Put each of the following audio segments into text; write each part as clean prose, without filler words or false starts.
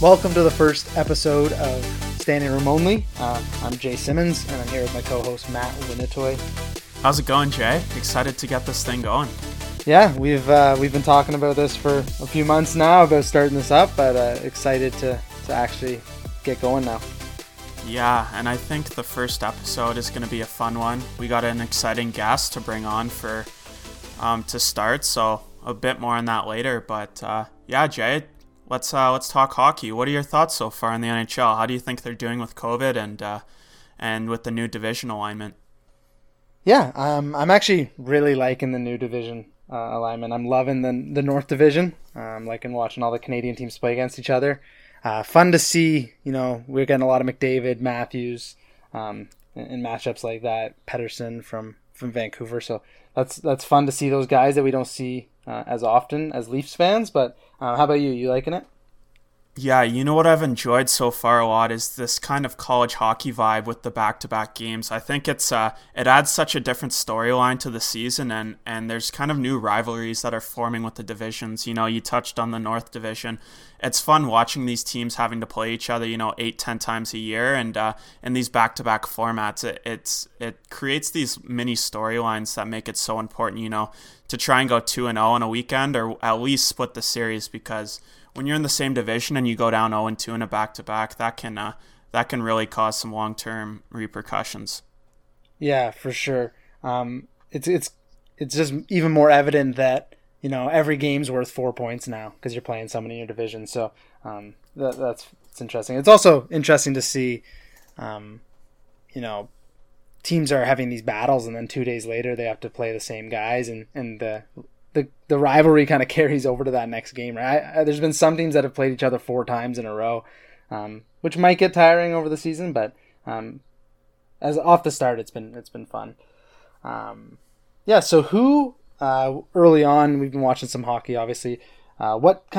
Welcome to the first episode of Standing Room Only. I'm Jay Simmons, and I'm here with my co-host Matt Linatoy. How's it going, Jay? Excited to get this thing going. Yeah, we've been talking about this for a few months now, about starting this up, but excited to actually get going now. Yeah, and I think the first episode is going to be a fun one. We got an exciting guest to bring on for to start, so a bit more on that later. But yeah, Jay, let's talk hockey. What are your thoughts so far in the NHL? How do you think they're doing with COVID and with the new division alignment? Yeah, I'm actually really liking the new division alignment. I'm loving the North Division. I'm liking watching all the Canadian teams play against each other. Fun to see, you know, we're getting a lot of McDavid, Matthews, in matchups like that, Pedersen from Vancouver. So that's fun to see those guys that we don't see as often as Leafs fans. But how about you? You liking it? Yeah, you know what I've enjoyed so far a lot is this kind of college hockey vibe with the back-to-back games. I think it adds such a different storyline to the season, and there's kind of new rivalries that are forming with the divisions. You know, you touched on the North Division. It's fun watching these teams having to play each other, you know, 8-10 times a year, and in these back-to-back formats, it creates these mini storylines that make it so important, you know, to try and go 2-0 on a weekend or at least split the series, because when you're in the same division and you go down 0-2 in a back-to-back, that can really cause some long-term repercussions. Yeah, for sure. It's just even more evident that, you know, every game's worth 4 points now because you're playing someone in your division. So that's interesting. It's also interesting to see, you know, teams are having these battles and then 2 days later they have to play the same guys, and the rivalry kind of carries over to that next game, right? There's been some teams that have played each other 4 times in a row, which might get tiring over the season, but as off the start, it's been fun. Yeah. So who early on, we've been watching some hockey, obviously. What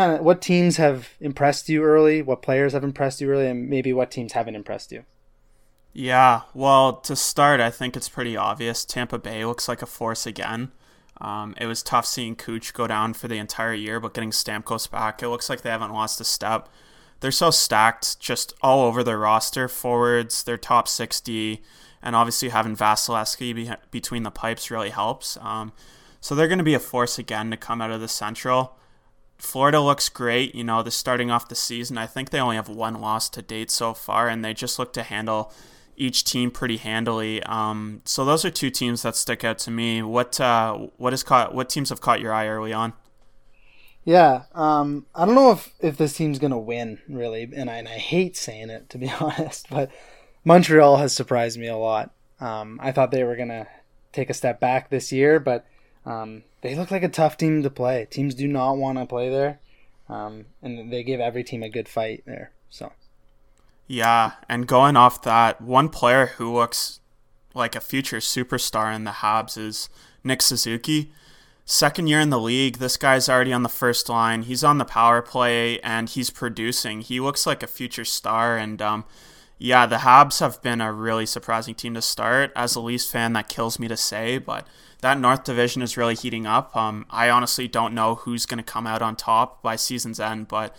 teams have impressed you early? What players have impressed you early, and maybe what teams haven't impressed you? Yeah. Well, to start, I think it's pretty obvious. Tampa Bay looks like a force again. It was tough seeing Cooch go down for the entire year, but getting Stamkos back, it looks like they haven't lost a step. They're so stacked just all over their roster, forwards, their top 60, and obviously having Vasilevsky between the pipes really helps. So they're going to be a force again to come out of the Central. Florida looks great. You know, they're starting off the season. I think they only have 1 loss to date so far, and they just look to handle each team pretty handily. So those are 2 teams that stick out to me. What teams have caught your eye early on? Yeah, I don't know if this team's gonna win really, and I hate saying it, to be honest, but Montreal has surprised me a lot. I thought they were gonna take a step back this year, but they look like a tough team to play. Teams do not want to play there, and they give every team a good fight there. So. Yeah, and going off that, one player who looks like a future superstar in the Habs is Nick Suzuki. Second year in the league, this guy's already on the first line. He's on the power play, and he's producing. He looks like a future star, and yeah, the Habs have been a really surprising team to start. As a Leafs fan, that kills me to say, but that North Division is really heating up. I honestly don't know who's going to come out on top by season's end, but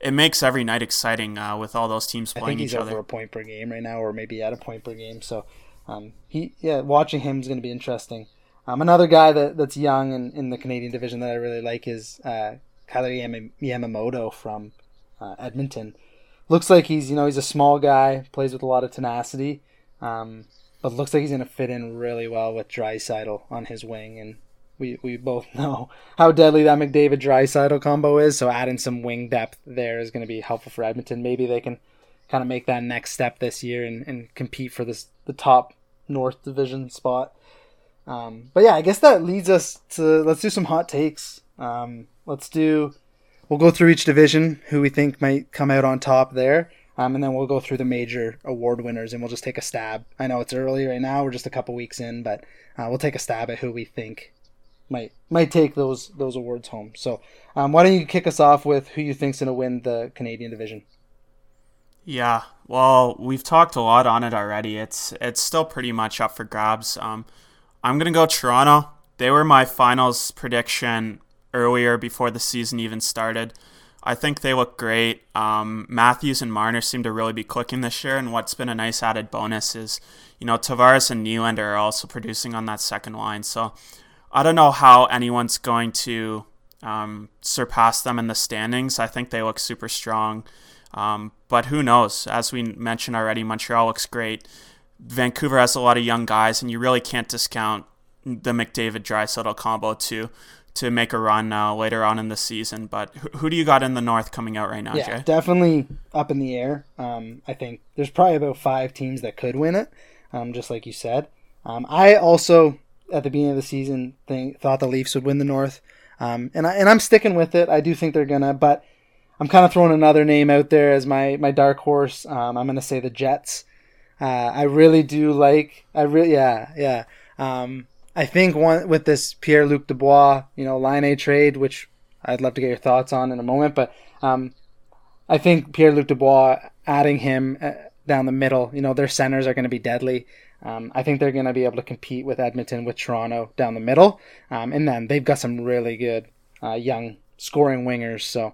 it makes every night exciting with all those teams playing each other. I think he's over a point per game right now, or maybe at a point per game. So, watching him is going to be interesting. Another guy that's young in the Canadian division that I really like is Kailer Yamamoto from Edmonton. Looks like he's a small guy, plays with a lot of tenacity, but looks like he's going to fit in really well with Dreisaitl on his wing, and We both know how deadly that McDavid-Dreisaitl combo is, so adding some wing depth there is going to be helpful for Edmonton. Maybe they can kind of make that next step this year and compete for the top North Division spot. But yeah, I guess that leads us to, let's do some hot takes. We'll go through each division, who we think might come out on top there, and then we'll go through the major award winners, and we'll just take a stab. I know it's early right now, we're just a couple weeks in, but we'll take a stab at who we think might take those awards home. So why don't you kick us off with who you think's going to win the Canadian division? Yeah, well, we've talked a lot on it already. It's still pretty much up for grabs. I'm going to go Toronto. They were my finals prediction earlier before the season even started. I think they look great. Matthews and Marner seem to really be clicking this year, and what's been a nice added bonus is, you know, Tavares and Nylander are also producing on that second line. So I don't know how anyone's going to surpass them in the standings. I think they look super strong. But who knows? As we mentioned already, Montreal looks great. Vancouver has a lot of young guys, and you really can't discount the McDavid-Dreisaitl combo to make a run later on in the season. But who do you got in the North coming out right now, Jay? Yeah, definitely up in the air. I think there's probably about 5 teams that could win it, just like you said. I also, at the beginning of the season, thought the Leafs would win the North. And I'm sticking with it. I do think they're going to, but I'm kind of throwing another name out there as my dark horse. I'm going to say the Jets. I really do like. I think with this Pierre-Luc Dubois, you know, Laine trade, which I'd love to get your thoughts on in a moment, but I think Pierre-Luc Dubois, adding him down the middle, you know, their centers are going to be deadly. I think they're going to be able to compete with Edmonton, with Toronto down the middle. And then they've got some really good young scoring wingers. So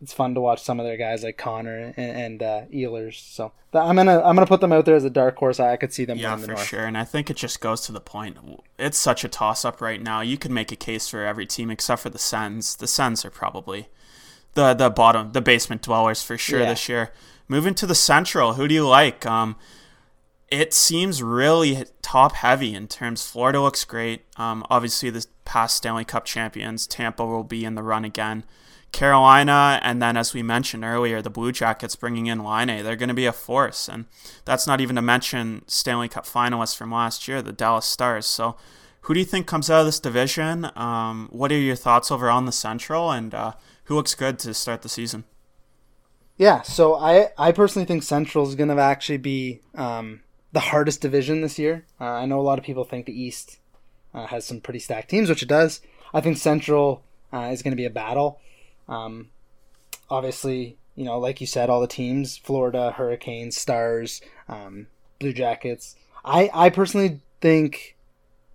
it's fun to watch some of their guys like Connor and Ehlers. So I'm gonna put them out there as a dark horse. I could see them. Yeah, for sure. And I think it just goes to the point. It's such a toss up right now. You can make a case for every team except for the Sens. The Sens are probably the bottom, the basement dwellers for sure this year. Moving to the Central, who do you like? It seems really top-heavy in terms. Florida looks great. Obviously, the past Stanley Cup champions, Tampa will be in the run again. Carolina, and then as we mentioned earlier, the Blue Jackets bringing in Laine. They're going to be a force, and that's not even to mention Stanley Cup finalists from last year, the Dallas Stars. So who do you think comes out of this division? What are your thoughts over on the Central, and who looks good to start the season? Yeah, so I personally think Central is going to actually be the hardest division this year. I know a lot of people think the East has some pretty stacked teams, which it does. I think Central is going to be a battle. Obviously, you know, like you said, all the teams, Florida, Hurricanes, Stars, Blue Jackets. I personally think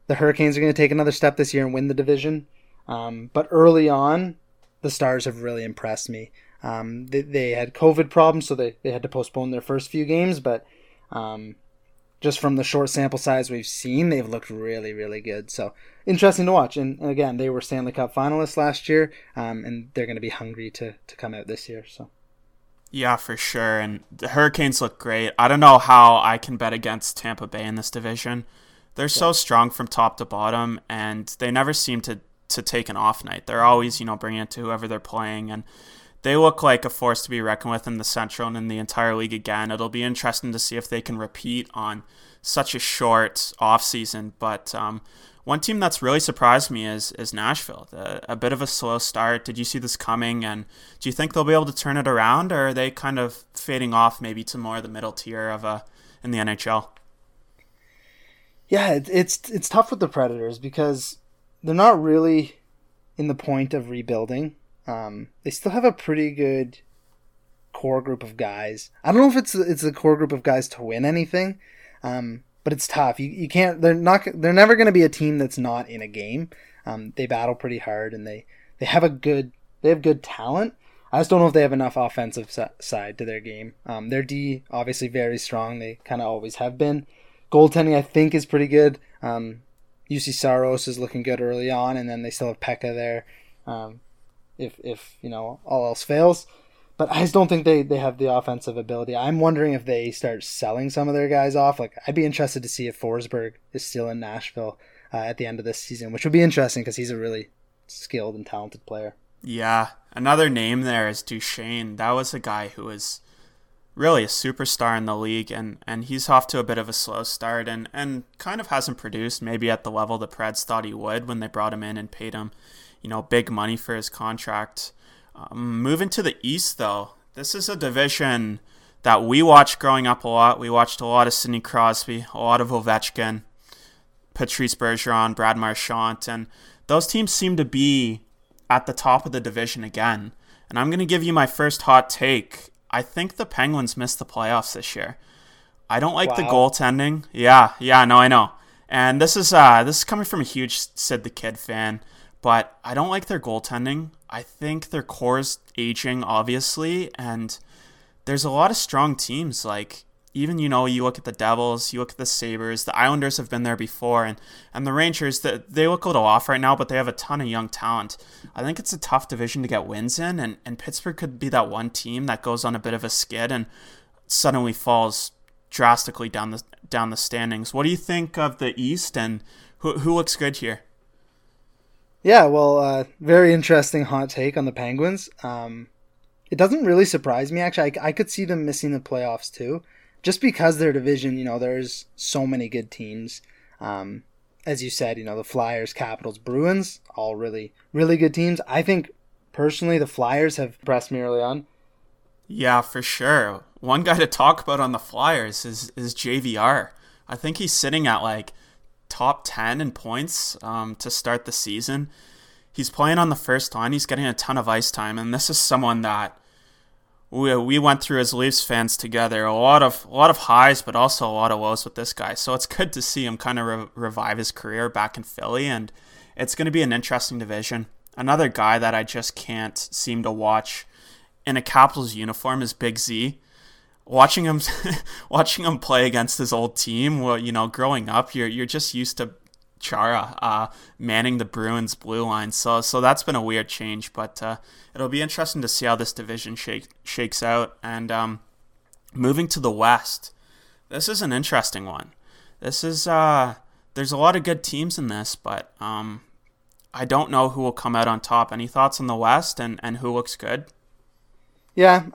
the Hurricanes are going to take another step this year and win the division. But early on, the Stars have really impressed me. They had COVID problems, so they had to postpone their first few games, but just from the short sample size we've seen, they've looked really, really good. So interesting to watch. And again, they were Stanley Cup finalists last year, and they're going to be hungry to come out this year. So, yeah, for sure. And the Hurricanes look great. I don't know how I can bet against Tampa Bay in this division. They're so strong from top to bottom, and they never seem to take an off night. They're always, you know, bringing it to whoever they're playing, and they look like a force to be reckoned with in the Central and in the entire league again. It'll be interesting to see if they can repeat on such a short offseason. But one team that's really surprised me is Nashville. A bit of a slow start. Did you see this coming? And do you think they'll be able to turn it around, or are they kind of fading off maybe to more of the middle tier of in the NHL? Yeah, it's tough with the Predators because they're not really in the point of rebuilding. They still have a pretty good core group of guys. I don't know if it's the core group of guys to win anything, but it's tough. You can't. They're never going to be a team that's not in a game. They battle pretty hard, and they have good talent. I just don't know if they have enough offensive side to their game. Their D obviously very strong. They kind of always have been. Goaltending I think is pretty good. UC Saros is looking good early on, and then they still have Pekka there. If you know, all else fails. But I just don't think they have the offensive ability. I'm wondering if they start selling some of their guys off. Like, I'd be interested to see if Forsberg is still in Nashville at the end of this season, which would be interesting because he's a really skilled and talented player. Yeah. Another name there is Duchesne. That was a guy who was really a superstar in the league, and he's off to a bit of a slow start and kind of hasn't produced maybe at the level the Preds thought he would when they brought him in and paid him, you know, big money for his contract. Moving to the East, though, this is a division that we watched growing up a lot. We watched a lot of Sidney Crosby, a lot of Ovechkin, Patrice Bergeron, Brad Marchant, and those teams seem to be at the top of the division again. And I'm going to give you my first hot take. I think the Penguins missed the playoffs this year. I don't like the goaltending. Yeah, no, I know. And this is coming from a huge Sid the Kid fan. But I don't like their goaltending. I think their core is aging, obviously, and there's a lot of strong teams. Like, even, you know, you look at the Devils, you look at the Sabres, the Islanders have been there before, and the Rangers, they look a little off right now, but they have a ton of young talent. I think it's a tough division to get wins in, and Pittsburgh could be that one team that goes on a bit of a skid and suddenly falls drastically down the standings. What do you think of the East, and who looks good here? Yeah, well, very interesting hot take on the Penguins. It doesn't really surprise me, actually. I could see them missing the playoffs, too. Just because their division, you know, there's so many good teams. As you said, you know, the Flyers, Capitals, Bruins, all really, really good teams. I think, personally, the Flyers have impressed me early on. Yeah, for sure. One guy to talk about on the Flyers is JVR. I think he's sitting at, like, top 10 in points to start the season. He's playing on the first line. He's getting a ton of ice time, and this is someone that we went through as Leafs fans together. A lot of highs, but also a lot of lows with this guy. So it's good to see him kind of revive his career back in Philly, and it's going to be an interesting division. Another guy that I just can't seem to watch in a Capitals uniform is Big Z. Watching him play against his old team. Well, you know, growing up, you're just used to Chara manning the Bruins blue line, so that's been a weird change. But it'll be interesting to see how this division shakes out. And moving to the West, this is an interesting one. This is there's a lot of good teams in this, but I don't know who will come out on top. Any thoughts on the West and who looks good? Yeah,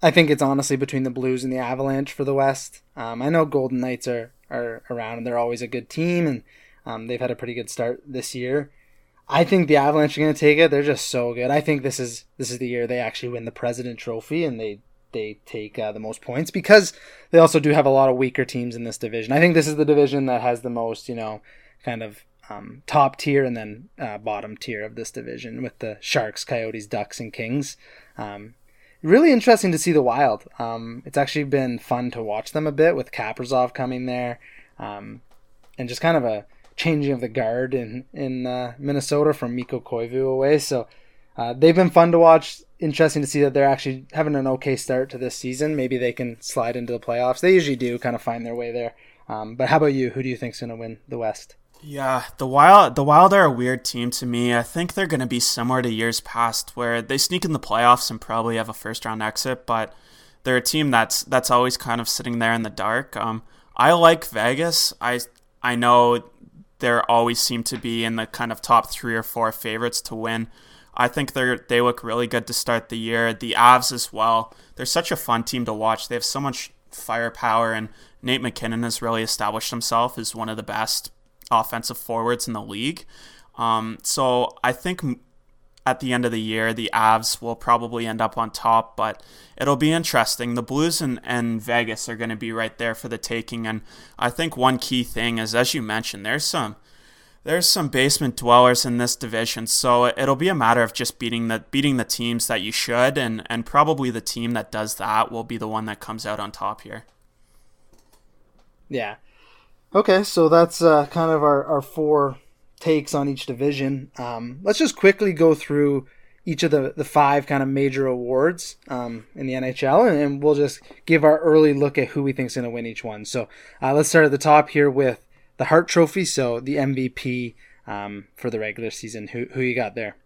I think it's honestly between the Blues and the Avalanche for the West. I know Golden Knights are around, and they're always a good team, and they've had a pretty good start this year. I think the Avalanche are going to take it. They're just so good. I think this is the year they actually win the President Trophy, and they take the most points, because they also do have a lot of weaker teams in this division. I think this is the division that has the most, you know, kind of top tier and then bottom tier of this division, with the Sharks, Coyotes, Ducks, and Kings. Really interesting to see the Wild. It's actually been fun to watch them a bit, with Kaprizov coming there, and just kind of a changing of the guard in Minnesota from Mikko Koivu away. So they've been fun to watch. Interesting to see that they're actually having an okay start to this season. Maybe they can slide into the playoffs. They usually do kind of find their way there. But how about you? Who do you think's going to win the West? Yeah, the Wild are a weird team to me. I think they're going to be similar to years past, where they sneak in the playoffs and probably have a first-round exit, but they're a team that's always kind of sitting there in the dark. I like Vegas. I know they always seem to be in the kind of top 3 or 4 favorites to win. I think they look really good to start the year. The Avs as well. They're such a fun team to watch. They have so much firepower, and Nate MacKinnon has really established himself as one of the best offensive forwards in the league. So I think at the end of the year, the Avs will probably end up on top, but it'll be interesting. The Blues and Vegas are going to be right there for the taking. And I think one key thing is, as you mentioned, there's some basement dwellers in this division. So it'll be a matter of just beating the teams that you should, and probably the team that does that will be the one that comes out on top here. Yeah. Okay, so that's kind of our 4 takes on each division. Let's just quickly go through each of the 5 kind of major awards in the NHL, and we'll just give our early look at who we think's going to win each one. So let's start at the top here with the Hart Trophy, so the MVP for the regular season. Who you got there?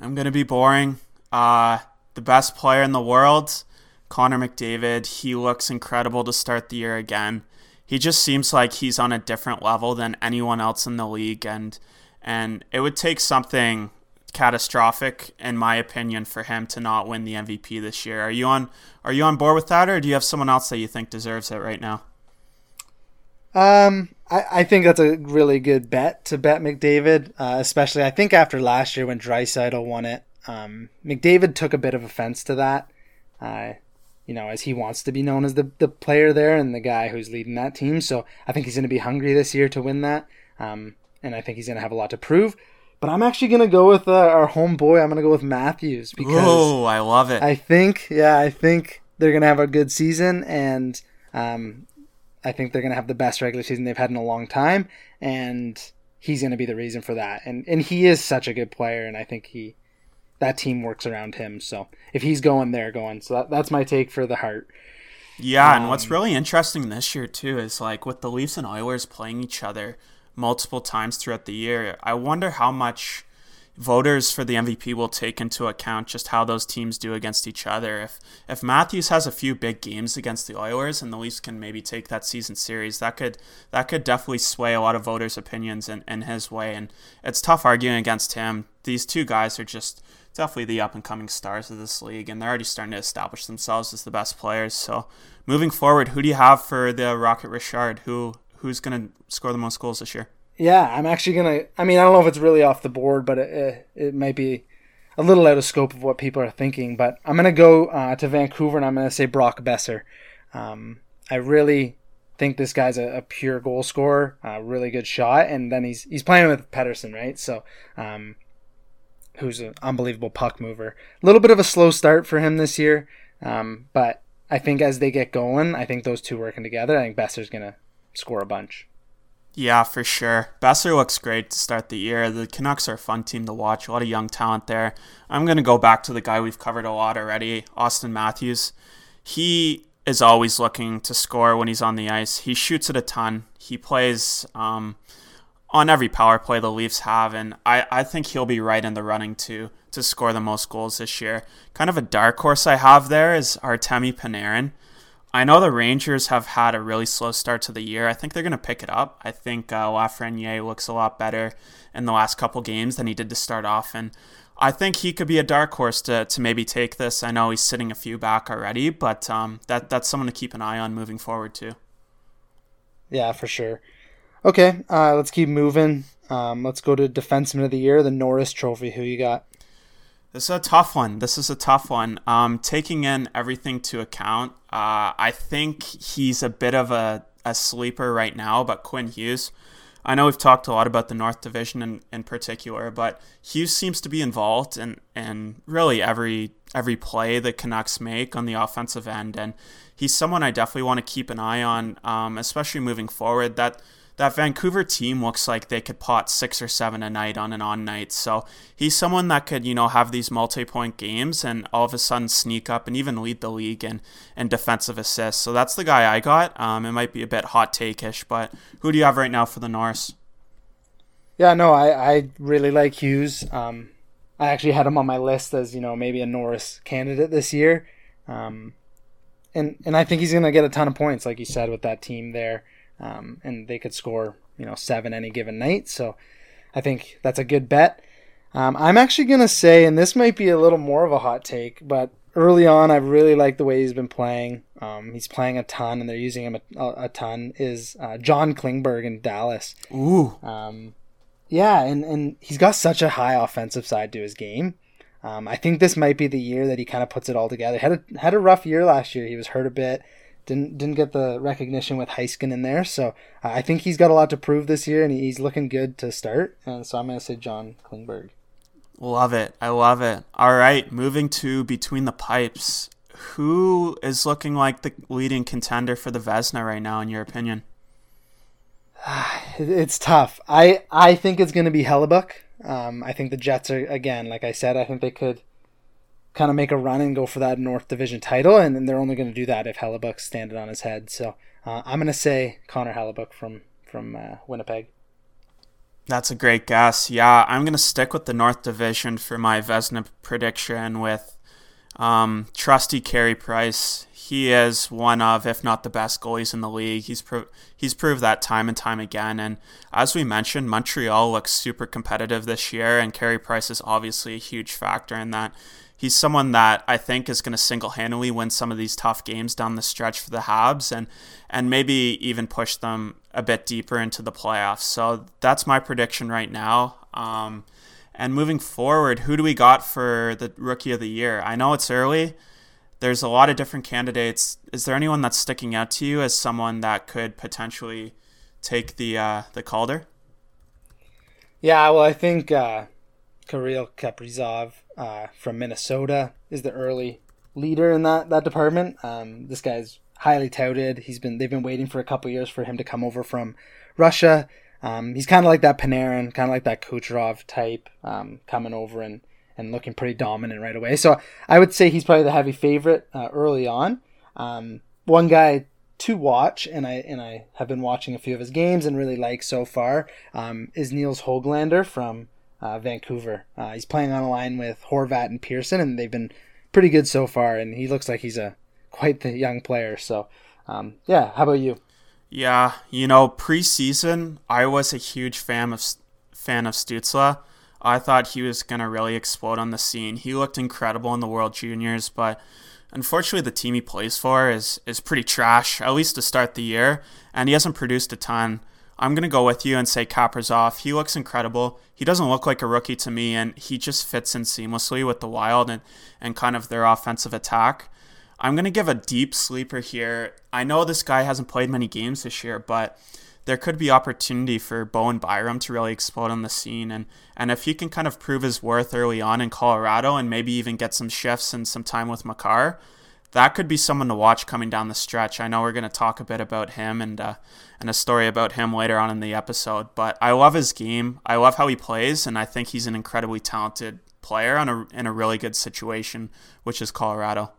I'm going to be boring. The best player in the world, Connor McDavid. He looks incredible to start the year again. He just seems like he's on a different level than anyone else in the league, and it would take something catastrophic, in my opinion, for him to not win the MVP this year. Are you on board with that, or do you have someone else that you think deserves it right now? I think that's a really good bet to bet McDavid, especially I think after last year when Dreisaitl won it. McDavid took a bit of offense to that. You know, as he wants to be known as the player there and the guy who's leading that team. So I think he's going to be hungry this year to win that. And I think he's going to have a lot to prove. But I'm actually going to go with our homeboy. I'm going to go with Matthews. Oh, I love it. I think they're going to have a good season. And I think they're going to have the best regular season they've had in a long time. And he's going to be the reason for that. And he is such a good player, and I think that team works around him. So if he's going, they're going. So that's my take for the Hart. Yeah, and what's really interesting this year too is like with the Leafs and Oilers playing each other multiple times throughout the year, I wonder how much voters for the MVP will take into account just how those teams do against each other. If Matthews has a few big games against the Oilers and the Leafs can maybe take that season series, that could definitely sway a lot of voters' opinions in his way. And it's tough arguing against him. These two guys are just definitely the up-and-coming stars of this league, and they're already starting to establish themselves as the best players. So moving forward, who do you have for the Rocket Richard? Who's going to score the most goals this year? Yeah, I'm actually going to – I mean, I don't know if it's really off the board, but it might be a little out of scope of what people are thinking. But I'm going to go to Vancouver, and I'm going to say Brock Besser. I really think this guy's a pure goal scorer, a really good shot, and then he's playing with Pedersen, right? So who's an unbelievable puck mover. A little bit of a slow start for him this year, but I think as they get going, I think those two working together, I think Besser's going to score a bunch. Yeah, for sure. Besser looks great to start the year. The Canucks are a fun team to watch. A lot of young talent there. I'm going to go back to the guy we've covered a lot already, Austin Matthews. He is always looking to score when he's on the ice. He shoots it a ton. He plays on every power play the Leafs have, and I think he'll be right in the running to score the most goals this year. Kind of a dark horse I have there is Artemi Panarin. I know the Rangers have had a really slow start to the year. I think they're going to pick it up. I think Lafreniere looks a lot better in the last couple games than he did to start off. And I think he could be a dark horse to maybe take this. I know he's sitting a few back already, but that's someone to keep an eye on moving forward too. Yeah, for sure. Okay, let's keep moving. Let's go to Defenseman of the Year, the Norris Trophy. Who you got? This is a tough one. Taking in everything to account, I think he's a bit of a sleeper right now, but Quinn Hughes. I know we've talked a lot about the North Division in particular, but Hughes seems to be involved in really every play the Canucks make on the offensive end, and he's someone I definitely want to keep an eye on, especially moving forward. That Vancouver team looks like they could pot 6 or 7 a night on an on night. So he's someone that could, have these multi-point games and all of a sudden sneak up and even lead the league in defensive assists. So that's the guy I got. It might be a bit hot take-ish, but who do you have right now for the Norris? Yeah, no, I really like Hughes. I actually had him on my list as, maybe a Norris candidate this year. And I think he's going to get a ton of points, like you said, with that team there. And they could score, 7 any given night. So I think that's a good bet. I'm actually going to say, and this might be a little more of a hot take, but early on, I really like the way he's been playing. He's playing a ton, and they're using him a ton, is John Klingberg in Dallas. Ooh. Yeah, and he's got such a high offensive side to his game. I think this might be the year that he kind of puts it all together. Had a rough year last year. He was hurt a bit. Didn't get the recognition with Heiskanen in there, so I think he's got a lot to prove this year, and he's looking good to start. And so I'm going to say John Klingberg. Love it. I love it. All right, moving to Between the Pipes. Who is looking like the leading contender for the Vezina right now, in your opinion? It's tough. I think it's going to be Hellebuck. I think the Jets are, again, like I said, I think they could kind of make a run and go for that North Division title, and then they're only going to do that if Hellebuck's standing on his head. So I'm going to say Connor Hellebuck from Winnipeg. That's a great guess. Yeah, I'm going to stick with the North Division for my Vezina prediction with trusty Carey Price. He is one of, if not the best goalies in the league. He's proved that time and time again. And as we mentioned, Montreal looks super competitive this year, and Carey Price is obviously a huge factor in that. He's someone that I think is going to single-handedly win some of these tough games down the stretch for the Habs and maybe even push them a bit deeper into the playoffs. So that's my prediction right now. And moving forward, who do we got for the Rookie of the Year? I know it's early. There's a lot of different candidates. Is there anyone that's sticking out to you as someone that could potentially take the Calder? Yeah, well, I think Kirill Kaprizov from Minnesota is the early leader in that department. This guy's highly touted. They've been waiting for a couple years for him to come over from Russia. He's kind of like that Panarin, kind of like that Kucherov type, coming over and looking pretty dominant right away. So I would say he's probably the heavy favorite early on. One guy to watch, and I have been watching a few of his games and really like so far, is Niels Höglander from Vancouver. He's playing on a line with Horvat and Pearson, and they've been pretty good so far, and he looks like he's quite the young player. So, yeah, how about you? Yeah, you know, preseason, I was a huge fan of Stützle. I thought he was going to really explode on the scene. He looked incredible in the World Juniors, but unfortunately the team he plays for is pretty trash, at least to start the year, and he hasn't produced a ton. I'm going to go with you and say Kaprizov. He looks incredible. He doesn't look like a rookie to me, and he just fits in seamlessly with the Wild and kind of their offensive attack. I'm going to give a deep sleeper here. I know this guy hasn't played many games this year, but there could be opportunity for Bowen Byram to really explode on the scene. And if he can kind of prove his worth early on in Colorado and maybe even get some shifts and some time with Makar, that could be someone to watch coming down the stretch. I know we're going to talk a bit about him and a story about him later on in the episode. But I love his game. I love how he plays. And I think he's an incredibly talented player in a really good situation, which is Colorado.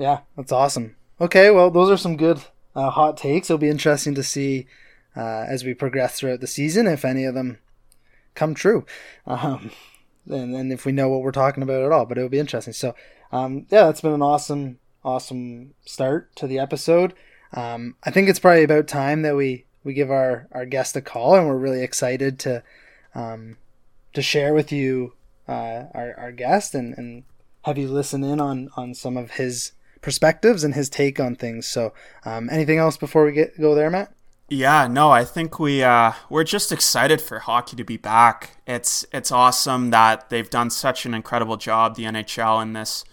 Yeah, that's awesome. Okay, well, those are some good hot takes. It'll be interesting to see as we progress throughout the season if any of them come true, and if we know what we're talking about at all. But it'll be interesting. So yeah, that's been an awesome start to the episode. I think it's probably about time that we give our guest a call, and we're really excited to share with you our guest and have you listen in on some of his perspectives and his take on things. So anything else before we go there, Matt? Yeah, no, I think we're just excited for hockey to be back. It's awesome that they've done such an incredible job, the NHL, in this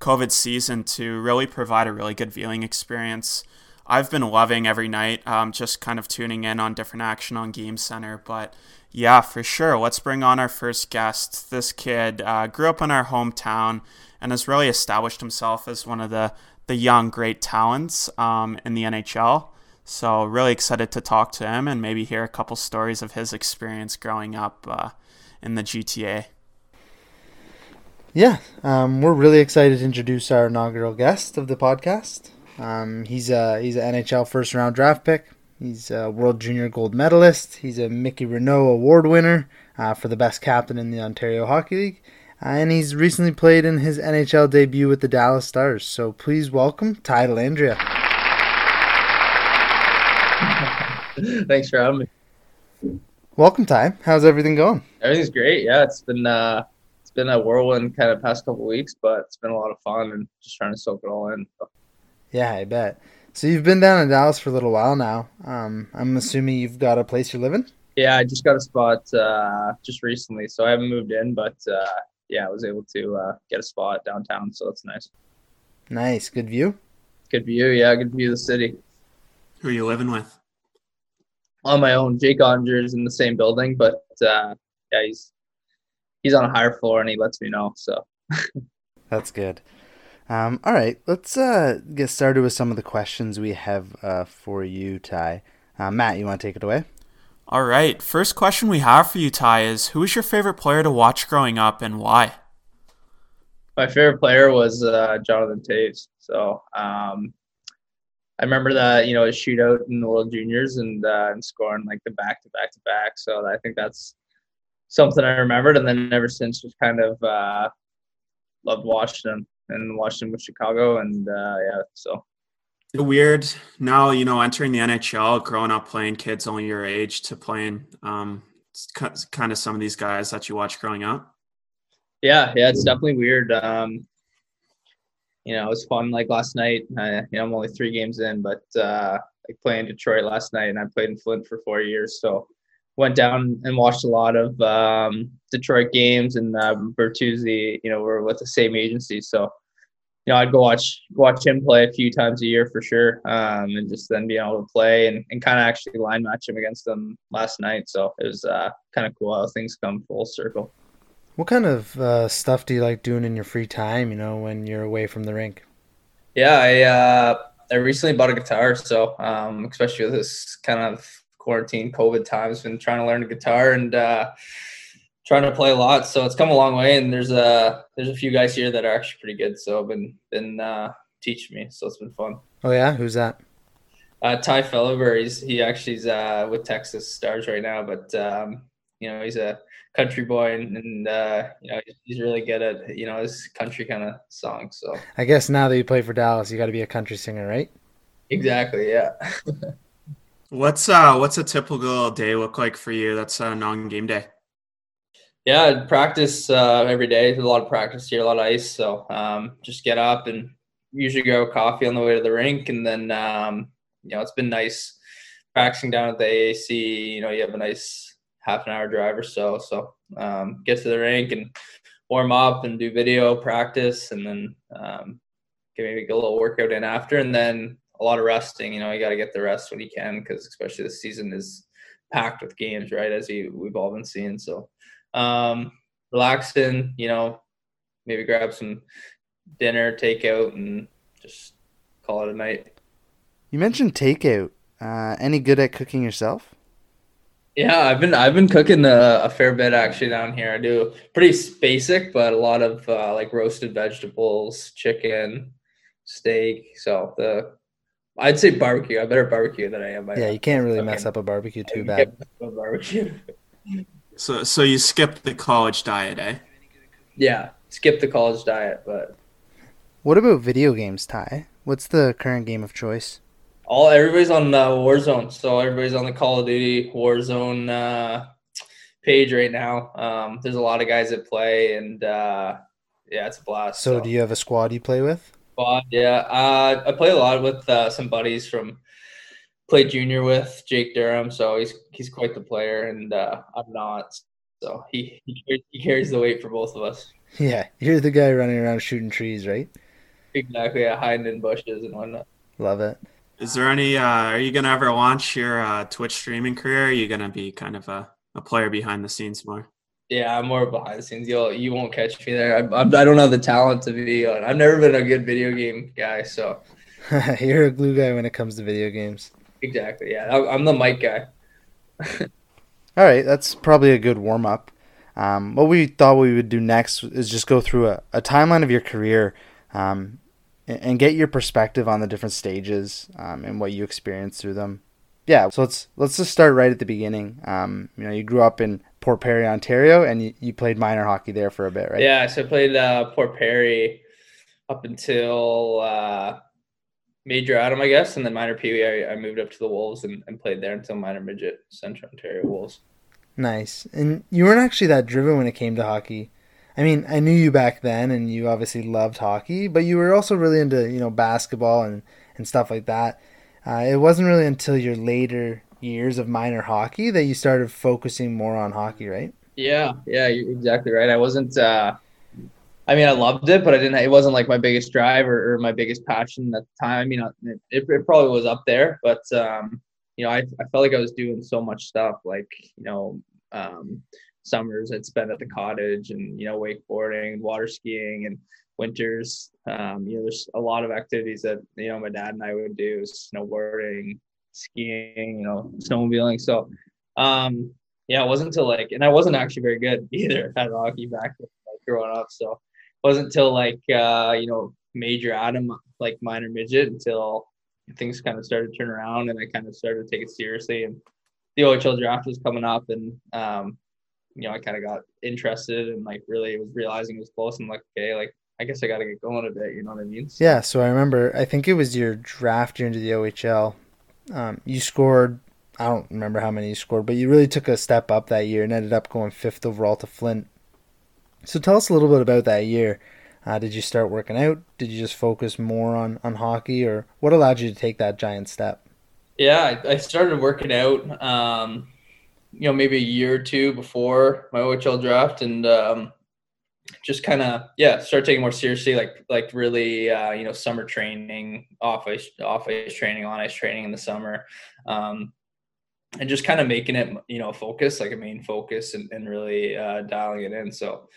COVID season to really provide a really good viewing experience. I've been loving every night, just kind of tuning in on different action on Game Center. But yeah, for sure, let's bring on our first guest. This kid grew up in our hometown and has really established himself as one of the young great talents in the NHL. So really excited to talk to him and maybe hear a couple stories of his experience growing up in the GTA. Yeah, we're really excited to introduce our inaugural guest of the podcast. He's an NHL first-round draft pick. He's a World Junior gold medalist. He's a Mickey Renaud Award winner for the best captain in the Ontario Hockey League. And he's recently played in his NHL debut with the Dallas Stars. So please welcome Ty Landria. Thanks for having me. Welcome, Ty. How's everything going? Everything's great. Yeah, it's been a whirlwind kind of past couple of weeks, but it's been a lot of fun and just trying to soak it all in. So. Yeah, I bet. So you've been down in Dallas for a little while now. I'm assuming you've got a place you're living? Yeah, I just got a spot just recently, so I haven't moved in, but yeah, I was able to get a spot downtown, so that's nice. Nice. Good view? Good view, yeah. Good view of the city. Who are you living with? On my own. Jake Ottinger's in the same building, but yeah, he's on a higher floor, and he lets me know, so. That's good. All right, let's get started with some of the questions we have for you, Ty. Matt, you want to take it away? All right, first question we have for you, Ty, is who was your favorite player to watch growing up and why? My favorite player was Jonathan Toews. So I remember that, you know, his shootout in the World Juniors and scoring like the back-to-back-to-back. So I think that's something I remembered, and then ever since just kind of loved watching him. And watched him with Chicago, and yeah, so. Weird, now, you know, entering the NHL, growing up playing kids only your age to playing kind of some of these guys that you watch growing up. Yeah, it's definitely weird. You know, it was fun, like last night, you know, I'm only 3 games in, but I played in Detroit last night, and I played in Flint for 4 years, so went down and watched a lot of Detroit games, and Bertuzzi, you know, we're with the same agency. So, you know, I'd go watch him play a few times a year for sure, and just then being able to play and kind of actually line match him against them last night. So it was kind of cool how things come full circle. What kind of stuff do you like doing in your free time, you know, when you're away from the rink? Yeah, I recently bought a guitar, so especially with this kind of quarantine COVID times, been trying to learn the guitar and trying to play a lot. So it's come a long way, and there's a few guys here that are actually pretty good. So I've been teaching me. So it's been fun. Oh yeah, who's that? Ty Feliver. He's with Texas Stars right now, but he's a country boy, and he's really good at his country kind of songs. So I guess now that you play for Dallas, you got to be a country singer, right? Exactly. Yeah. What's a typical day look like for you? That's a non-game day. Yeah, practice every day. There's a lot of practice here, a lot of ice. So just get up and usually grab a coffee on the way to the rink. And then, it's been nice practicing down at the AAC. You have a nice half an hour drive or so. So get to the rink and warm up and do video practice, and then maybe get a little workout in after. And then a lot of resting. You got to get the rest when you can, because especially this season is packed with games, right, as we've all been seeing. So relaxing, maybe grab some dinner, takeout, and just call it a night. You mentioned takeout. Any good at cooking yourself? Yeah, I've been cooking a fair bit actually down here. I do pretty basic, but a lot of like roasted vegetables, chicken, steak. So I'd say barbecue. I'm better at barbecue than I am. Yeah, you can't really mess up a barbecue too bad. So you skipped the college diet, eh? Yeah, skipped the college diet, but... What about video games, Ty? What's the current game of choice? Everybody's on Warzone, so everybody's on the Call of Duty Warzone page right now. There's a lot of guys that play, and it's a blast. So do you have a squad you play with? Squad, yeah. I play a lot with some buddies from... Played junior with Jake Durham, so he's quite the player, and I'm not. So he carries the weight for both of us. Yeah, you're the guy running around shooting trees, right? Exactly, hiding in bushes and whatnot. Love it. Is there any? Are you gonna ever launch your Twitch streaming career? Or are you gonna be kind of a player behind the scenes more? Yeah, I'm more behind the scenes. You won't catch me there. I don't have the talent to be on. I've never been a good video game guy, so. You're a glue guy when it comes to video games. Exactly, yeah. I'm the mic guy. All right, that's probably a good warm-up. What we thought we would do next is just go through a timeline of your career and get your perspective on the different stages and what you experienced through them. Yeah, so let's just start right at the beginning. You grew up in Port Perry, Ontario, and you played minor hockey there for a bit, right? Yeah, so I played Port Perry up until... Major Adam, I guess, and then minor Pee-wee, I moved up to the Wolves and played there until minor midget Central Ontario Wolves. Nice. And you weren't actually that driven when it came to hockey. I mean, I knew you back then, and you obviously loved hockey, but you were also really into, basketball and stuff like that. It wasn't really until your later years of minor hockey that you started focusing more on hockey, right? Yeah, you're exactly right. I wasn't... I loved it, but it wasn't like my biggest drive or my biggest passion at the time. It probably was up there, but, I felt like I was doing so much stuff, like, summers I'd spend at the cottage and, wakeboarding, water skiing, and winters. There's a lot of activities that, my dad and I would do, snowboarding, skiing, snowmobiling. So, it wasn't until and I wasn't actually very good either at hockey back then, growing up. So, wasn't until Major Adam, like minor midget, until things kind of started to turn around and I kind of started to take it seriously. And the OHL draft was coming up, and I kind of got interested and really was realizing it was close. And okay, I guess I got to get going a bit. You know what I mean? Yeah. So I remember, I think it was your draft year into the OHL. You scored. I don't remember how many you scored, but you really took a step up that year and ended up going 5th overall to Flint. So tell us a little bit about that year. Did you start working out? Did you just focus more on hockey, or what allowed you to take that giant step? Yeah, I started working out, maybe a year or two before my OHL draft, and just kind of, started taking more seriously, really, summer training, off ice training, on ice training in the summer, and just kind of making it, focus, like a main focus and really dialing it in. So,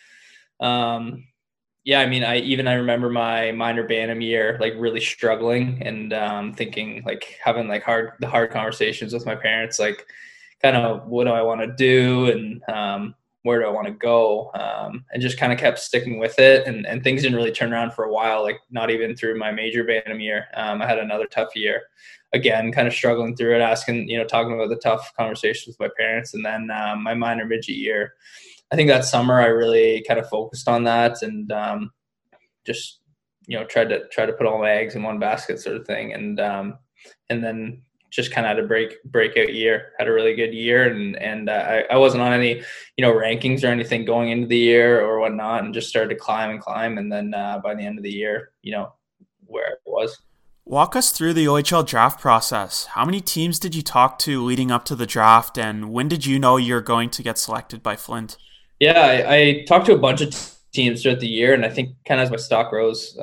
Yeah, I mean, I remember my minor Bantam year, like really struggling and thinking, like having like hard conversations with my parents, like kind of what do I want to do and where do I want to go? And just kind of kept sticking with it, and things didn't really turn around for a while, like not even through my major Bantam year. I had another tough year, again, kind of struggling through it, asking, you know, talking about the tough conversations with my parents. And then my minor midget year, I think that summer I really kind of focused on that and just, you know, tried to put all my eggs in one basket sort of thing. And then just kind of had a breakout year, had a really good year. And I wasn't on any, you know, rankings or anything going into the year or whatnot, and just started to climb. And then by the end of the year, you know, where it was. Walk us through the OHL draft process. How many teams did you talk to leading up to the draft? And when did you know you're going to get selected by Flint? Yeah, I talked to a bunch of teams throughout the year, and I think kind of as my stock rose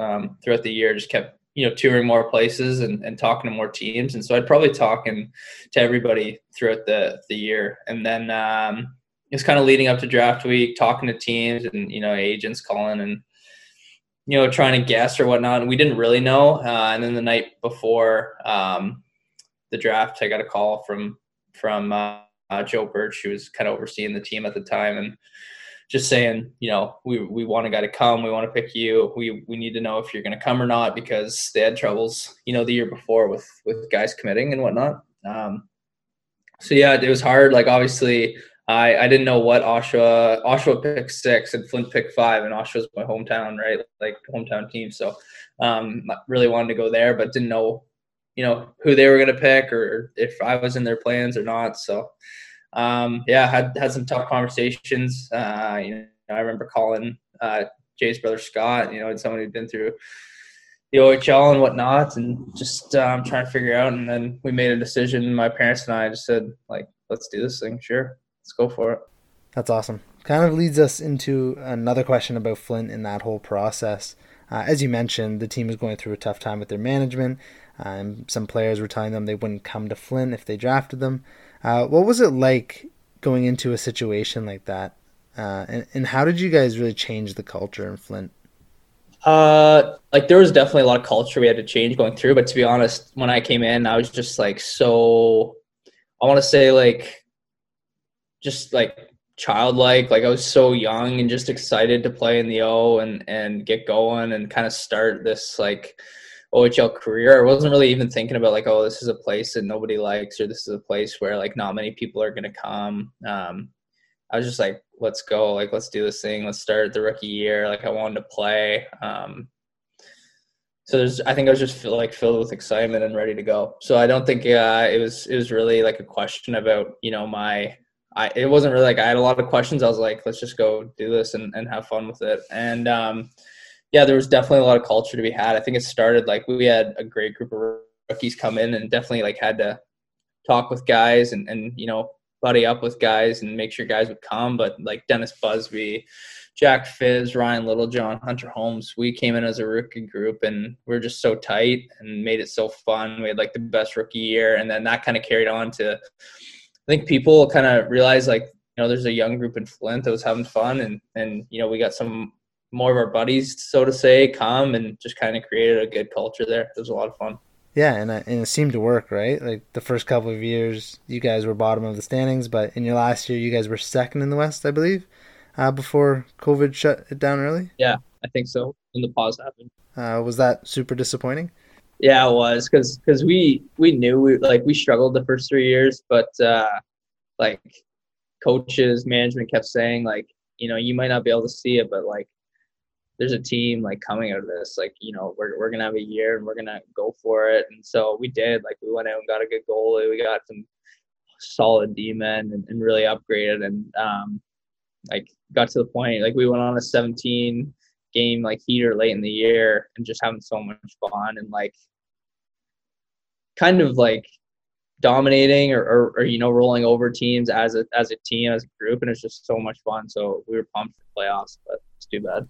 throughout the year, just kept, you know, touring more places and talking to more teams. And so I'd probably talking to everybody throughout the year. And then it was kind of leading up to draft week, talking to teams and, you know, agents calling and, you know, trying to guess or whatnot. And we didn't really know. And then the night before the draft, I got a call from Joe Birch, who was kind of overseeing the team at the time, and just saying, you know, we want a guy to come, we want to pick you, we need to know if you're going to come or not, because they had troubles, you know, the year before with guys committing and whatnot. So yeah, it was hard. Like obviously I didn't know what Oshawa picked 6 and Flint picked 5, and Oshawa's my hometown, right? Like hometown team. So really wanted to go there, but didn't know, you know, who they were going to pick or if I was in their plans or not. So, yeah, had some tough conversations. You know, I remember calling Jay's brother, Scott, you know, and someone who'd been through the OHL and whatnot, and just trying to figure out. And then we made a decision. My parents and I just said, like, let's do this thing. Sure. Let's go for it. That's awesome. Kind of leads us into another question about Flint and that whole process. As you mentioned, the team was going through a tough time with their management. Some players were telling them they wouldn't come to Flint if they drafted them. What was it like going into a situation like that? And how did you guys really change the culture in Flint? Like there was definitely a lot of culture we had to change going through, but to be honest, when I came in, I was just like, so I want to say like, just like childlike, like I was so young and just excited to play in the O and get going and kind of start this like OHL career. I wasn't really even thinking about like, oh, this is a place that nobody likes, or this is a place where like not many people are going to come. I was just like, let's go, like, let's do this thing. Let's start the rookie year. Like I wanted to play. So I think I was just filled with excitement and ready to go. So I don't think it was really like a question about, you know, it wasn't really like I had a lot of questions. I was like, let's just go do this and have fun with it. And, yeah, there was definitely a lot of culture to be had. I think it started like we had a great group of rookies come in, and definitely like had to talk with guys and you know, buddy up with guys and make sure guys would come. But like Dennis Busby, Jack Fizz, Ryan Littlejohn, Hunter Holmes, we came in as a rookie group and we're just so tight and made it so fun. We had like the best rookie year, and then that kind of carried on to, I think people kind of realized like, you know, there's a young group in Flint that was having fun, and you know, we got some more of our buddies, so to say, come and just kind of created a good culture there. It was a lot of fun. Yeah, and it seemed to work, right? Like the first couple of years, you guys were bottom of the standings, but in your last year, you guys were second in the West, I believe, before COVID shut it down early? Yeah, I think so, when the pause happened. Was that super disappointing? Yeah, it was, because we knew, we struggled the first 3 years, but like coaches, management kept saying, like, you know, you might not be able to see it, but like, there's a team like coming out of this, like, you know, we're going to have a year and we're going to go for it. And so we did, like, we went out and got a good goalie. We got some solid D men and really upgraded, and like got to the point, like we went on a 17 game, like heater late in the year, and just having so much fun and like kind of like dominating or you know, rolling over teams as a team, as a group. And it's just so much fun. So we were pumped for playoffs, but it's too bad.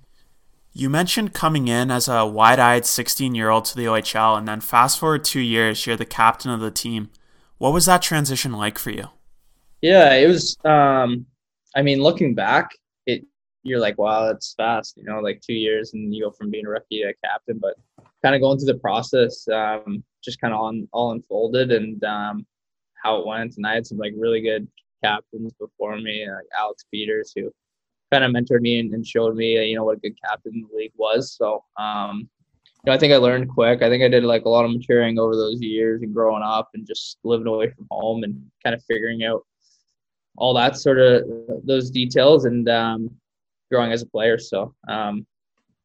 You mentioned coming in as a wide-eyed 16-year-old to the OHL, and then fast forward 2 years, you're the captain of the team. What was that transition like for you? Yeah, it was, I mean, looking back, it you're like, wow, that's fast, you know, like 2 years, and you go from being a rookie to a captain. But kind of going through the process, just kind of all unfolded and how it went. And I had some like really good captains before me, like Alex Peters, who kind of mentored me and showed me, you know, what a good captain in the league was. So, you know, I think I learned quick. I think I did like a lot of maturing over those years and growing up and just living away from home and kind of figuring out all that sort of those details and growing as a player. So,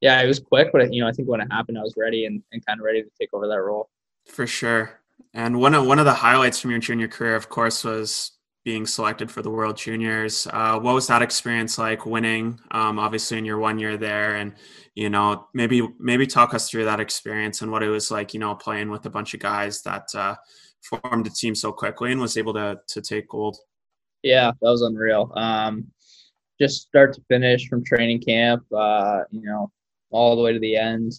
yeah, it was quick, but you know, I think when it happened, I was ready and kind of ready to take over that role. For sure. And one of the highlights from your junior career, of course, was being selected for the World Juniors. What was that experience like winning, obviously in your 1 year there, and, you know, maybe talk us through that experience and what it was like, you know, playing with a bunch of guys that formed a team so quickly and was able to take gold. Yeah, that was unreal. Just start to finish from training camp, you know, all the way to the end,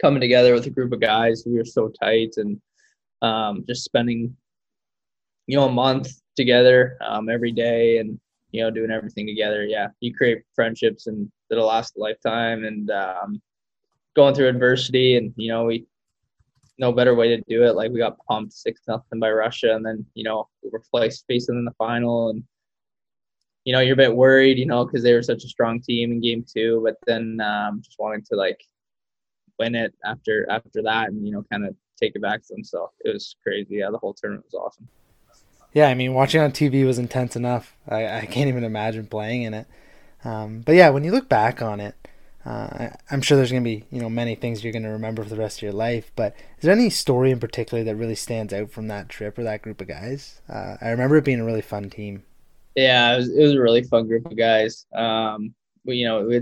coming together with a group of guys. We were so tight and just spending, you know, a month together every day and, you know, doing everything together. Yeah, you create friendships and that'll last a lifetime. And going through adversity, and, you know, we no better way to do it. Like, we got pumped 6-0 by Russia, and then, you know, we were facing in the final, and, you know, you're a bit worried, you know, because they were such a strong team in game two. But then just wanting to like win it after that, and, you know, kind of take it back to them. So it was crazy. Yeah, the whole tournament was awesome. Yeah, I mean, watching on TV was intense enough. I can't even imagine playing in it. But yeah, when you look back on it, I'm sure there's going to be, you know, many things you're going to remember for the rest of your life. But is there any story in particular that really stands out from that trip or that group of guys? I remember it being a really fun team. Yeah, it was a really fun group of guys. But, you know, we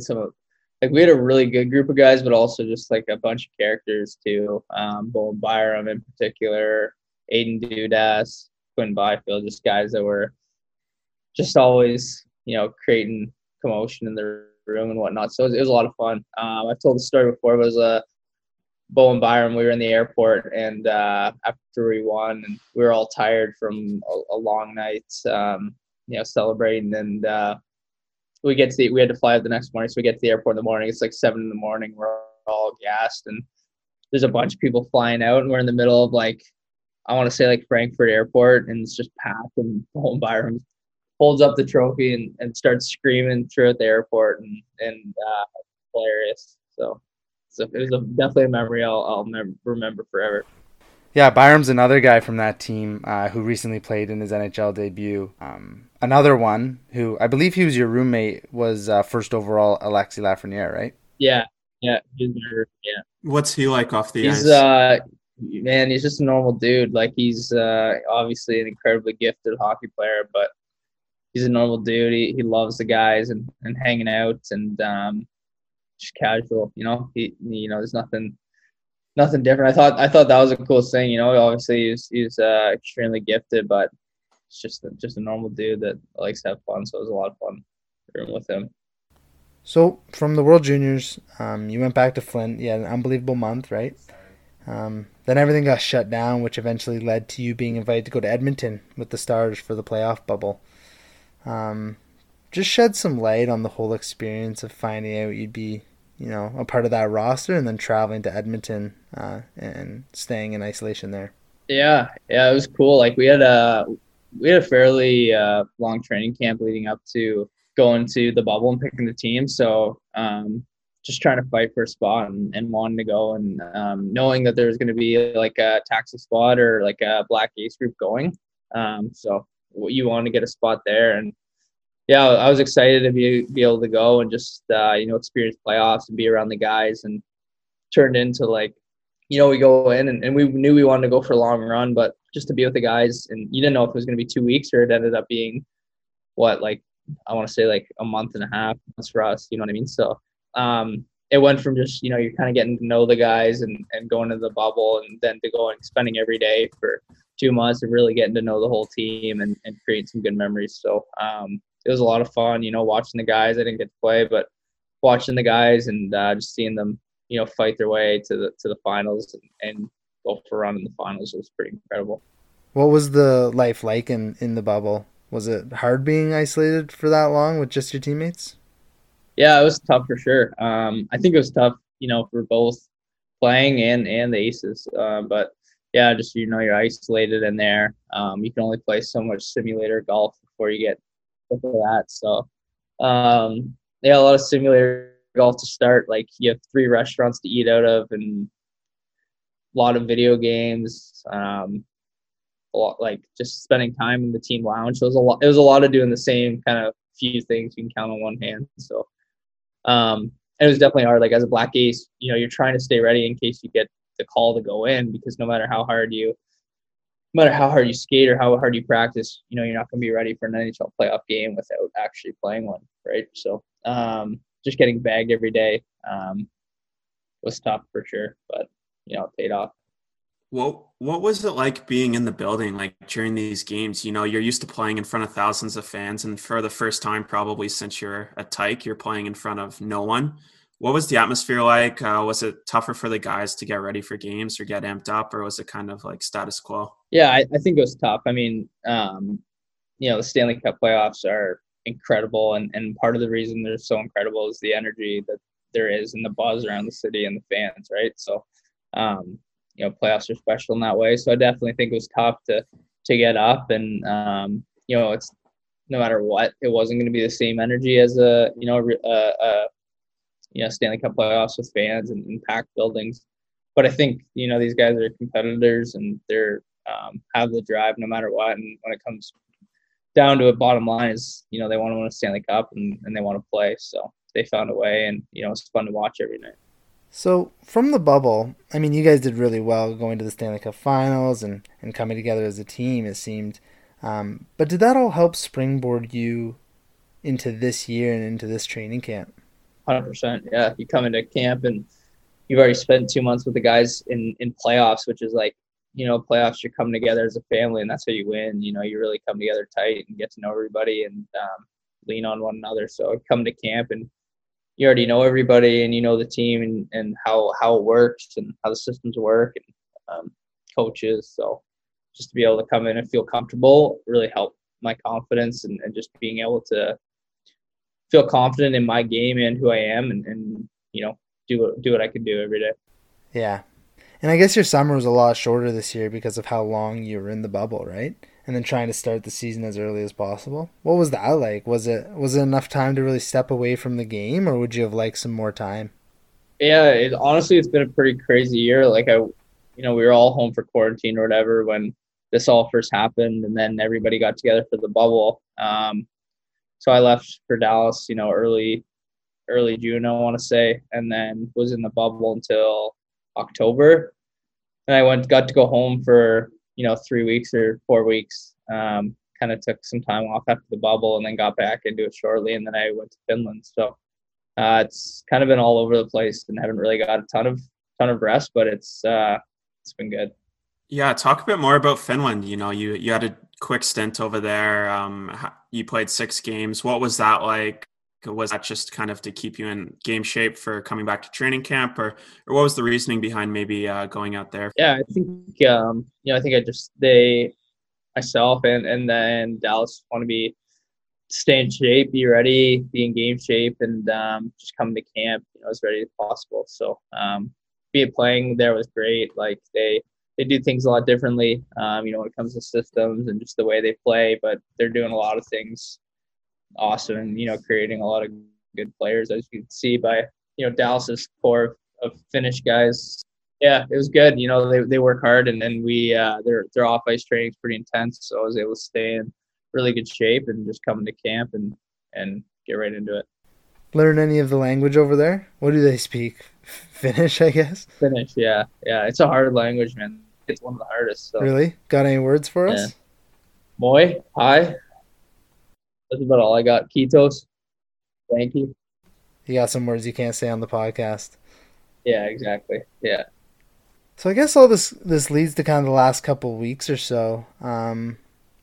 had a really good group of guys, but also just like a bunch of characters too. Bowen Byram in particular, Aiden Dudas, and Byfield, just guys that were just always, you know, creating commotion in the room and whatnot. So it was a lot of fun. I've told the story before. It was Bowen Byram. We were in the airport, and after we won, and we were all tired from a long night, you know, celebrating. And we had to fly out the next morning. So we get to the airport in the morning. It's like 7 a.m. We're all gassed, and there's a bunch of people flying out, and we're in the middle of like, I want to say like Frankfurt Airport, and it's just packed, and Bowen Byram holds up the trophy and starts screaming throughout the airport, and hilarious. So it was definitely a memory I'll remember forever. Yeah, Byram's another guy from that team who recently played in his NHL debut. Another one who, I believe he was your roommate, was first overall Alexis Lafreniere, right? Yeah. Yeah. What's he like off the ice? Man, he's just a normal dude. Like, he's obviously an incredibly gifted hockey player, but he's a normal dude. He loves the guys and hanging out, and just casual, you know. He, you know, there's nothing different. I thought that was the coolest thing, you know. Obviously he's extremely gifted, but it's just a normal dude that likes to have fun. So it was a lot of fun room with him. So from the World Juniors, you went back to Flint. Yeah, an unbelievable month, right? Then everything got shut down, which eventually led to you being invited to go to Edmonton with the Stars for the playoff bubble. Just shed some light on the whole experience of finding out you'd be, you know, a part of that roster, and then traveling to Edmonton and staying in isolation there. Yeah, it was cool. Like, we had a fairly long training camp leading up to going to the bubble and picking the team. So, just trying to fight for a spot and wanting to go, and knowing that there's going to be like a taxi squad or like a Black Ace group going. So you want to get a spot there. And yeah, I was excited to be able to go and just, you know, experience playoffs and be around the guys, and turned into like, you know, we go in and we knew we wanted to go for a long run, but just to be with the guys, and you didn't know if it was going to be 2 weeks, or it ended up being what, like, I want to say like a month and a half for us, you know what I mean? So, it went from just, you know, you're kind of getting to know the guys and going to the bubble, and then to going spending every day for 2 months and really getting to know the whole team and creating some good memories. So it was a lot of fun, you know, watching the guys. I didn't get to play, but watching the guys and just seeing them, you know, fight their way to the finals and go for a run in the finals was pretty incredible. What was the life like in the bubble? Was it hard being isolated for that long with just your teammates? Yeah, it was tough for sure. I think it was tough, for both playing and the Aces. But yeah, just, you're isolated in there. You can only play so much simulator golf before you get sick of that. So yeah, a lot of simulator golf to start. Like, you have 3 restaurants to eat out of and a lot of video games. A lot, like, just spending time in the team lounge. So it was a lot of doing the same kind of few things you can count on one hand. So and it was definitely hard. Like, as a Black Ace, you're trying to stay ready in case you get the call to go in, because no matter how hard you skate or how hard you practice, you're not going to be ready for an NHL playoff game without actually playing one, right? So just getting bagged every day was tough for sure, but it paid off. Well, what was it like being in the building, like during these games? You're used to playing in front of thousands of fans, and for the first time probably since you're a Tyke, you're playing in front of no one. What was the atmosphere like? Was it tougher for the guys to get ready for games or get amped up, or was it kind of like status quo? Yeah, I think it was tough. I mean, the Stanley Cup playoffs are incredible, and part of the reason they're so incredible is the energy that there is and the buzz around the city and the fans, right? So, playoffs are special in that way. So I definitely think it was tough to get up, and it's, no matter what, it wasn't going to be the same energy as a Stanley Cup playoffs with fans and packed buildings. But I think these guys are competitors, and they're have the drive no matter what. And when it comes down to it, bottom line is they want to win a Stanley Cup and they want to play. So they found a way, and it's fun to watch every night. So from the bubble, I mean, you guys did really well going to the Stanley Cup Finals and coming together as a team, it seemed. But did that all help springboard you into this year and into this training camp? 100%. Yeah. You come into camp and you've already spent 2 months with the guys in playoffs, which is like, playoffs, you're coming together as a family, and that's how you win. You really come together tight and get to know everybody and lean on one another. So you come to camp and you already know everybody, and the team and how it works and how the systems work and coaches. So just to be able to come in and feel comfortable really helped my confidence and just being able to feel confident in my game and who I am and do what I can do every day. Yeah. And I guess your summer was a lot shorter this year because of how long you were in the bubble, right? And then trying to start the season as early as possible. What was that like? Was it enough time to really step away from the game, or would you have liked some more time? Yeah, honestly, it's been a pretty crazy year. Like, we were all home for quarantine or whatever when this all first happened, and then everybody got together for the bubble. So I left for Dallas, early June, I want to say, and then was in the bubble until October. And I got to go home for 3 weeks or 4 weeks, kind of took some time off after the bubble and then got back into it shortly. And then I went to Finland. So it's kind of been all over the place and haven't really got a ton of rest, but it's been good. Yeah. Talk a bit more about Finland. You had a quick stint over there. You played 6 games. What was that like? Was that just kind of to keep you in game shape for coming back to training camp, or what was the reasoning behind maybe going out there? Yeah, I think, myself and then Dallas want to stay in shape, be ready, be in game shape, and just come to camp, as ready as possible. So playing there was great. Like, they do things a lot differently, when it comes to systems and just the way they play, but they're doing a lot of things awesome and creating a lot of good players, as you can see by Dallas's core of Finnish guys. Yeah, it was good. They work hard, and then we their off ice training is pretty intense, so I was able to stay in really good shape and just come to camp and get right into it. Learn any of the language over there? What do they speak? Finnish, I guess. Finnish, yeah. It's a hard language, man. It's one of the hardest. So. Really? Got any words for us? Moi, hi. That's about all I got. Kiitos. Thank you. You got some words you can't say on the podcast. Yeah, exactly. Yeah. So I guess all this leads to kind of the last couple of weeks or so, where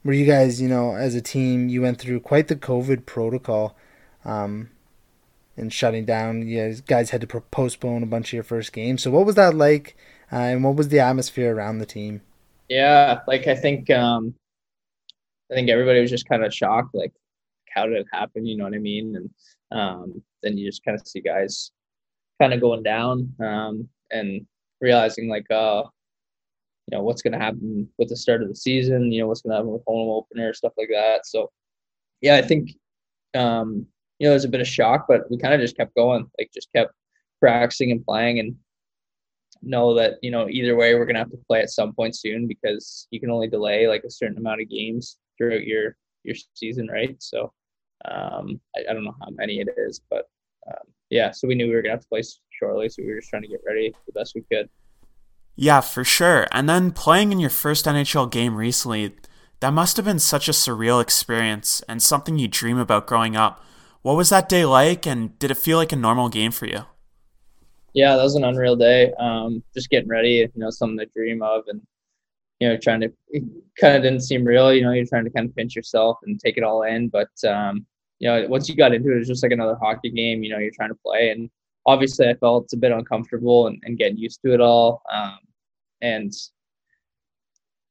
you guys, as a team, you went through quite the COVID protocol and shutting down. You guys had to postpone a bunch of your first games. So what was that like, and what was the atmosphere around the team? Yeah, like I think everybody was just kind of shocked, like, how did it happen? You know what I mean? And Then you just kind of see guys kind of going down and realizing like, you know, what's going to happen with the start of the season, you know, what's going to happen with home opener, stuff like that. So, yeah, I think, you know, there's a bit of shock, but we kind of just kept going, like just kept practicing and playing and know that, you know, either way we're going to have to play at some point soon because you can only delay like a certain amount of games throughout your season, right? So I don't know how many it is, but yeah, so we knew we were going to have to play shortly, so we were just trying to get ready the best we could. Yeah, for sure. And then playing in your first NHL game recently, that must have been such a surreal experience and something you dream about growing up. What was that day like, and did it feel like a normal game for you? Yeah, that was an unreal day. Just getting ready, you know, something to dream of, and, you know, trying to, it kind of didn't seem real, you know, you're trying to kind of pinch yourself and take it all in. But, you know, once you got into it, it was just like another hockey game, you know, you're trying to play. And obviously I felt a bit uncomfortable and getting used to it all. And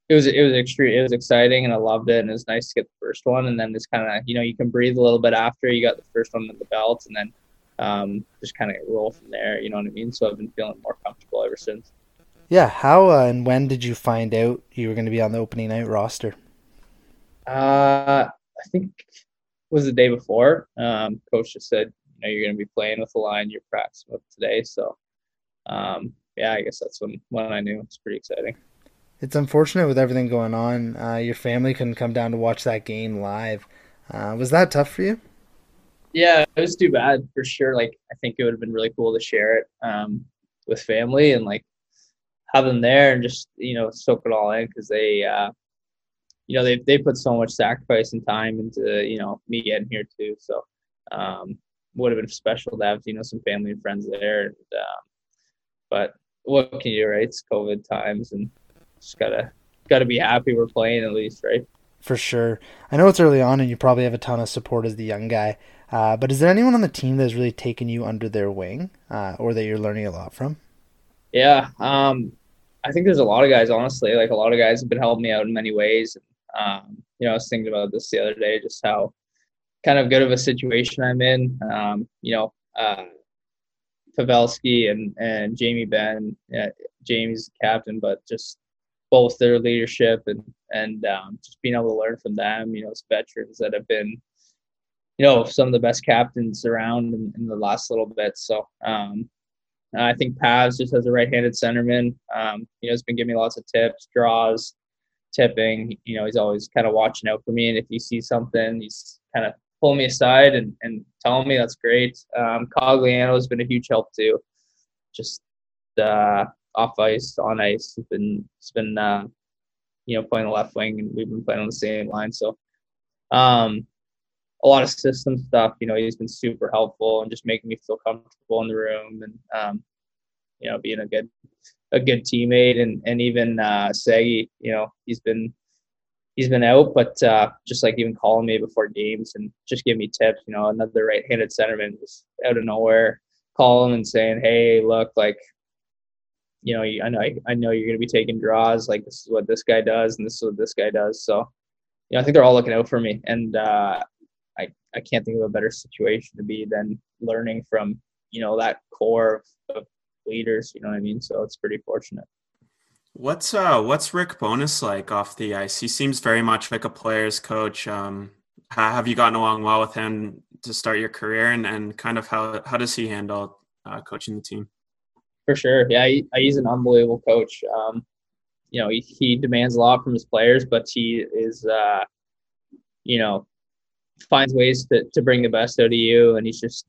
it was extreme. It was exciting and I loved it. And it was nice to get the first one. And then just kind of, you know, you can breathe a little bit after you got the first one in the belt, and then just kind of roll from there. You know what I mean? So I've been feeling more comfortable ever since. Yeah. How and when did you find out you were going to be on the opening night roster? I think it was the day before. Coach just said, you know, you're going to be playing with the line you're practicing with today. So, yeah, I guess that's when I knew. It's pretty exciting. It's unfortunate with everything going on. Your family couldn't come down to watch that game live. Was that tough for you? Yeah, it was too bad for sure. Like, I think it would have been really cool to share it with family and like have them there and just, you know, soak it all in, because they, you know, they put so much sacrifice and time into, you know, me getting here too. So, would have been special to have, you know, some family and friends there. And, but what can you do, right? It's COVID times and just gotta be happy we're playing at least, right? For sure. I know it's early on and you probably have a ton of support as the young guy, but is there anyone on the team that's really taken you under their wing or that you're learning a lot from? Yeah, I think there's a lot of guys, honestly. Like, a lot of guys have been helping me out in many ways. You know, I was thinking about this the other day, just how kind of good of a situation I'm in. You know, Pavelski and Jamie Benn, Jamie's the captain, but just both their leadership and just being able to learn from them, you know, as veterans that have been, you know, some of the best captains around in the last little bit. So I think Pavs, just as a right-handed centerman, you know, has been giving me lots of tips, draws, tipping. You know, he's always kind of watching out for me, and if he sees something, he's kind of pulling me aside and telling me that's great. Cogliano has been a huge help too. Just off ice, on ice, it's been you know, playing the left wing, and we've been playing on the same line. So a lot of system stuff. You know, he's been super helpful and just making me feel comfortable in the room, and you know, being a good teammate, and even Sagi. You know, he's been out, but just like even calling me before games and just giving me tips. You know, another right-handed centerman was out of nowhere calling and saying, "Hey, look, like, you know, I know you're going to be taking draws. Like, this is what this guy does, and this is what this guy does." So, you know, I think they're all looking out for me, and I can't think of a better situation to be than learning from, you know, that core of leaders. You know what I mean? So it's pretty fortunate. What's Rick Bowness like off the ice? He seems very much like a player's coach. Have you gotten along well with him to start your career, and kind of how does he handle coaching the team? For sure. Yeah, he's an unbelievable coach. You know, he demands a lot from his players, but he is, you know, finds ways to bring the best out of you. And he's just,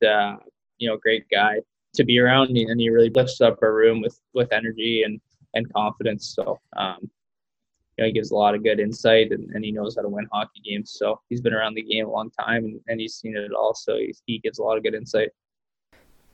you know, a great guy to be around. And he really lifts up our room with energy and confidence. So, you know, he gives a lot of good insight, and he knows how to win hockey games. So he's been around the game a long time, and he's seen it all. So he gives a lot of good insight.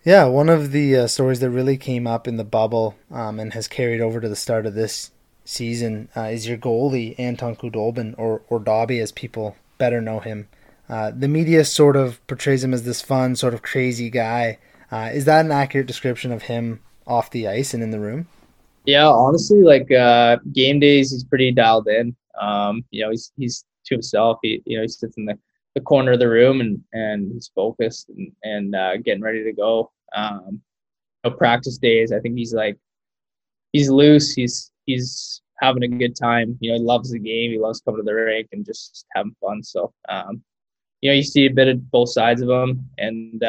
Yeah, one of the stories that really came up in the bubble and has carried over to the start of this season is your goalie, Anton Kudobin, or Dobby, as people better know him. The media sort of portrays him as this fun, sort of crazy guy. Is that an accurate description of him off the ice and in the room? Yeah, honestly, like game days, he's pretty dialed in. You know, he's to himself. He sits in the the corner of the room, and he's focused and getting ready to go. Practice days, I think he's loose. He's having a good time. You know, he loves the game. He loves coming to the rink and just having fun. So, you see a bit of both sides of him, and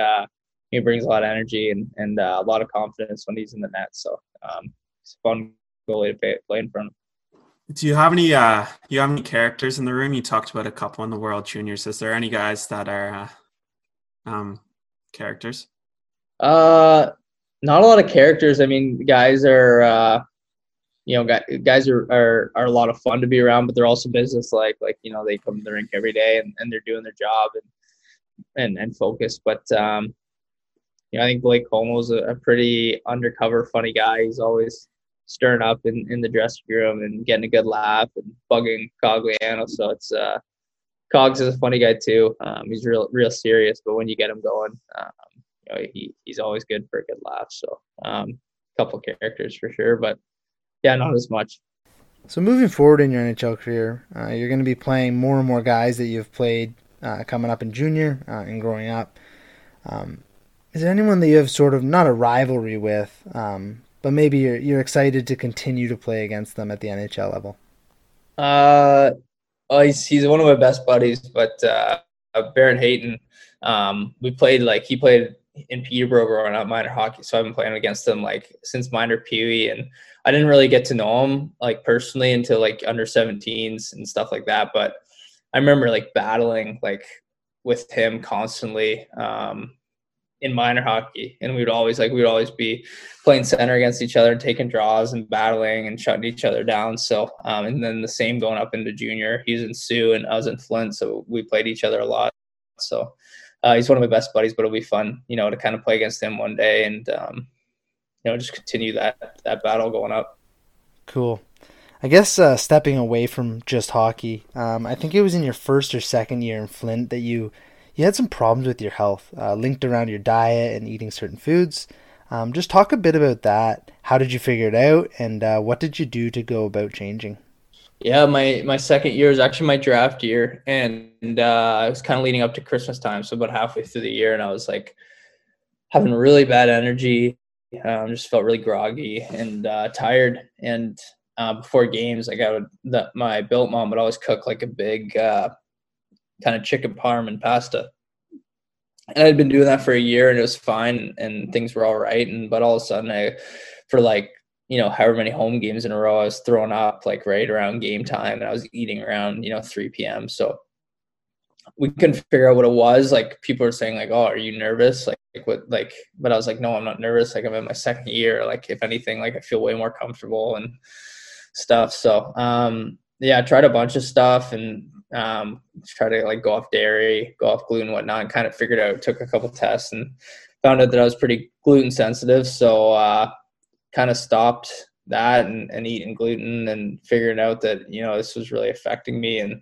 he brings a lot of energy and a lot of confidence when he's in the net. So, it's a fun goalie to play in front of. Do you have any characters in the room? You talked about a couple in the World Juniors. Is there any guys that are characters? Not a lot of characters. I mean, guys are guys are a lot of fun to be around, but they're also business-like. Like, you know, they come to the rink every day and they're doing their job and focused. But I think Blake Como's a pretty undercover funny guy. He's always stirring up in the dressing room and getting a good laugh and bugging Cogliano. So it's Cogs is a funny guy too. He's real serious, but when you get him going, he's always good for a good laugh. So couple characters for sure, but yeah, not as much. So moving forward in your NHL career, you're going to be playing more and more guys that you've played coming up in junior and growing up. Is there anyone that you have sort of not a rivalry with, but maybe you're excited to continue to play against them at the NHL level? He's one of my best buddies, but Baron Hayton, he played in Peterborough growing up, minor hockey, so I've been playing against him since minor peewee, and I didn't really get to know him personally until under 17s and stuff like that. But I remember battling with him constantly in minor hockey, and we would always be playing center against each other and taking draws and battling and shutting each other down. So and then the same going up into junior. He's in Sioux and I was in Flint, so we played each other a lot. So he's one of my best buddies, but it'll be fun, to kind of play against him one day and just continue that battle going up. Cool. I guess stepping away from just hockey, I think it was in your first or second year in Flint that you had some problems with your health, linked around your diet and eating certain foods. Just talk a bit about that. How did you figure it out, and what did you do to go about changing? Yeah, my second year is actually my draft year, and it was kind of leading up to Christmas time, so about halfway through the year, and I was having really bad energy. Just felt really groggy and tired, and before games, my Built Mom would always cook a big kind of chicken parm and pasta. And I'd been doing that for a year and it was fine and things were all right. But all of a sudden for however many home games in a row, I was throwing up right around game time, and I was eating around, 3 PM. So we couldn't figure out what it was. People were saying oh, are you nervous? But I was no, I'm not nervous. I'm in my second year. If anything, I feel way more comfortable and stuff. So, I tried a bunch of stuff and, try to go off dairy, go off gluten and whatnot, and kind of figured out, took a couple tests and found out that I was pretty gluten sensitive. So, kind of stopped that and eating gluten and figuring out that, this was really affecting me, and,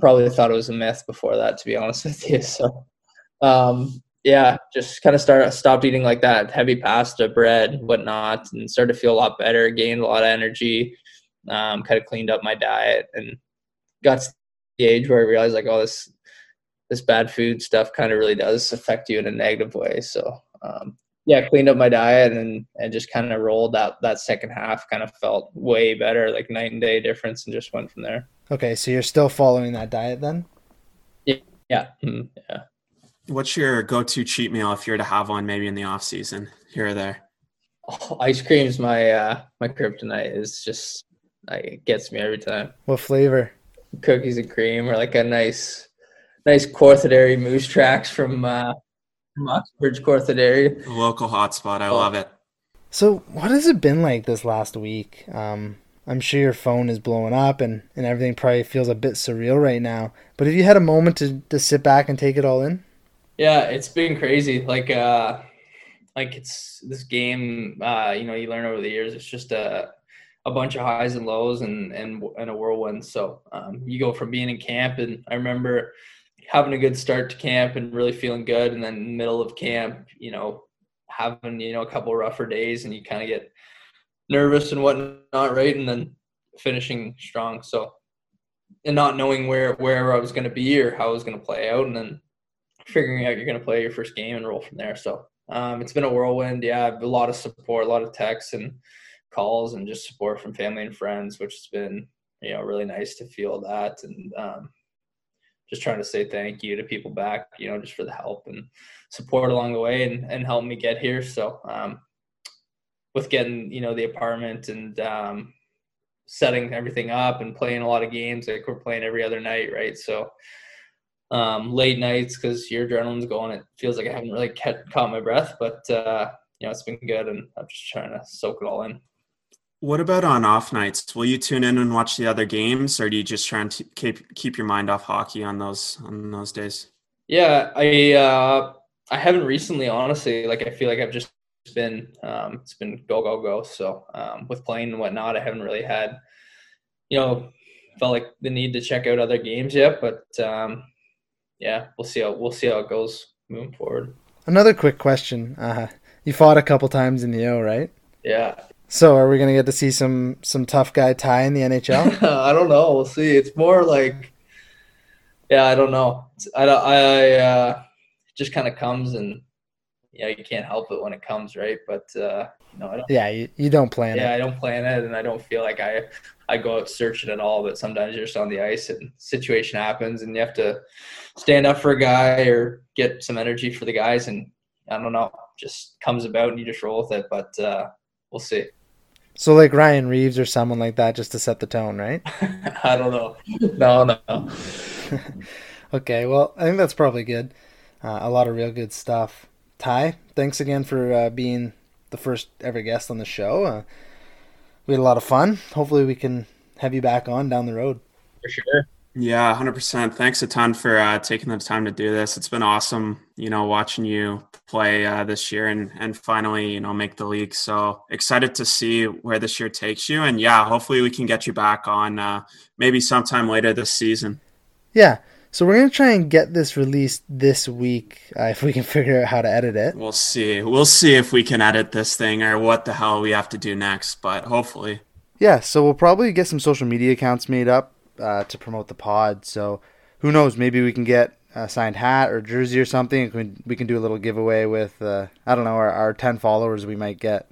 probably thought it was a myth before that, to be honest with you. So, just kind of stopped eating that heavy pasta, bread, whatnot, and started to feel a lot better, gained a lot of energy, kind of cleaned up my diet, and got to the age where I realized this bad food stuff kind of really does affect you in a negative way. So cleaned up my diet and just kind of rolled that second half. Kind of felt way better, night and day difference, and just went from there. Okay, so you're still following that diet then? Yeah. What's your go-to cheat meal if you're to have one, maybe in the off season, here or there? Oh, ice cream's my kryptonite. Is just it gets me every time. What flavor? Cookies and cream, or a nice Cortadary moose tracks from Oxbridge, Cortadary. Local hotspot, I love it. So what has it been like this last week? I'm sure your phone is blowing up and everything probably feels a bit surreal right now, but have you had a moment to sit back and take it all in? Yeah, it's been crazy. It's this game, you learn over the years, it's just a bunch of highs and lows and a whirlwind. So you go from being in camp, and I remember having a good start to camp and really feeling good, and then middle of camp, having a couple rougher days, and you kind of get nervous and whatnot, right? And then finishing strong. So and not knowing where I was going to be or how I was going to play out, and then figuring out you're going to play your first game and roll from there. So it's been a whirlwind. Yeah, a lot of support, a lot of texts and calls and just support from family and friends, which has been, you know, really nice to feel that. And just trying to say thank you to people back, you know, just for the help and support along the way and helping me get here. So with getting, you know, the apartment and setting everything up and playing a lot of games, like we're playing every other night, right? So late nights, because your adrenaline's going, it feels like I haven't really caught my breath, but you know, it's been good, and I'm just trying to soak it all in. What about on off nights? Will you tune in and watch the other games, or do you just try and keep your mind off hockey on those days? Yeah, I haven't recently, honestly. Like, I feel like I've just been it's been go. So with playing and whatnot, I haven't really had, you know, felt like the need to check out other games yet. But yeah, we'll see how it goes moving forward. Another quick question: you fought a couple times in the O, right? Yeah. So are we going to get to see some tough guy Ty in the NHL? I don't know. We'll see. It's more like, yeah, I don't know. I it just kind of comes, and yeah, you can't help it when it comes, right? But no, I don't. Yeah, you don't plan it. Yeah, I don't plan it, and I don't feel like I go out searching at all. But sometimes you're just on the ice, and situation happens, and you have to stand up for a guy or get some energy for the guys, and I don't know, just comes about, and you just roll with it. But we'll see. So like Ryan Reeves or someone like that, just to set the tone, right? I don't know. No. Okay, well, I think that's probably good. A lot of real good stuff. Ty, thanks again for being the first ever guest on the show. We had a lot of fun. Hopefully we can have you back on down the road. For sure. Yeah, 100%. Thanks a ton for taking the time to do this. It's been awesome, you know, watching you play this year and finally, you know, make the league. So excited to see where this year takes you. And yeah, hopefully we can get you back on maybe sometime later this season. Yeah. So we're going to try and get this released this week if we can figure out how to edit it. We'll see. We'll see if we can edit this thing or what the hell we have to do next, but hopefully. Yeah. So we'll probably get some social media accounts made up to promote the pod. So who knows, maybe we can get a signed hat or jersey or something. We can do a little giveaway with I don't know, our 10 followers we might get.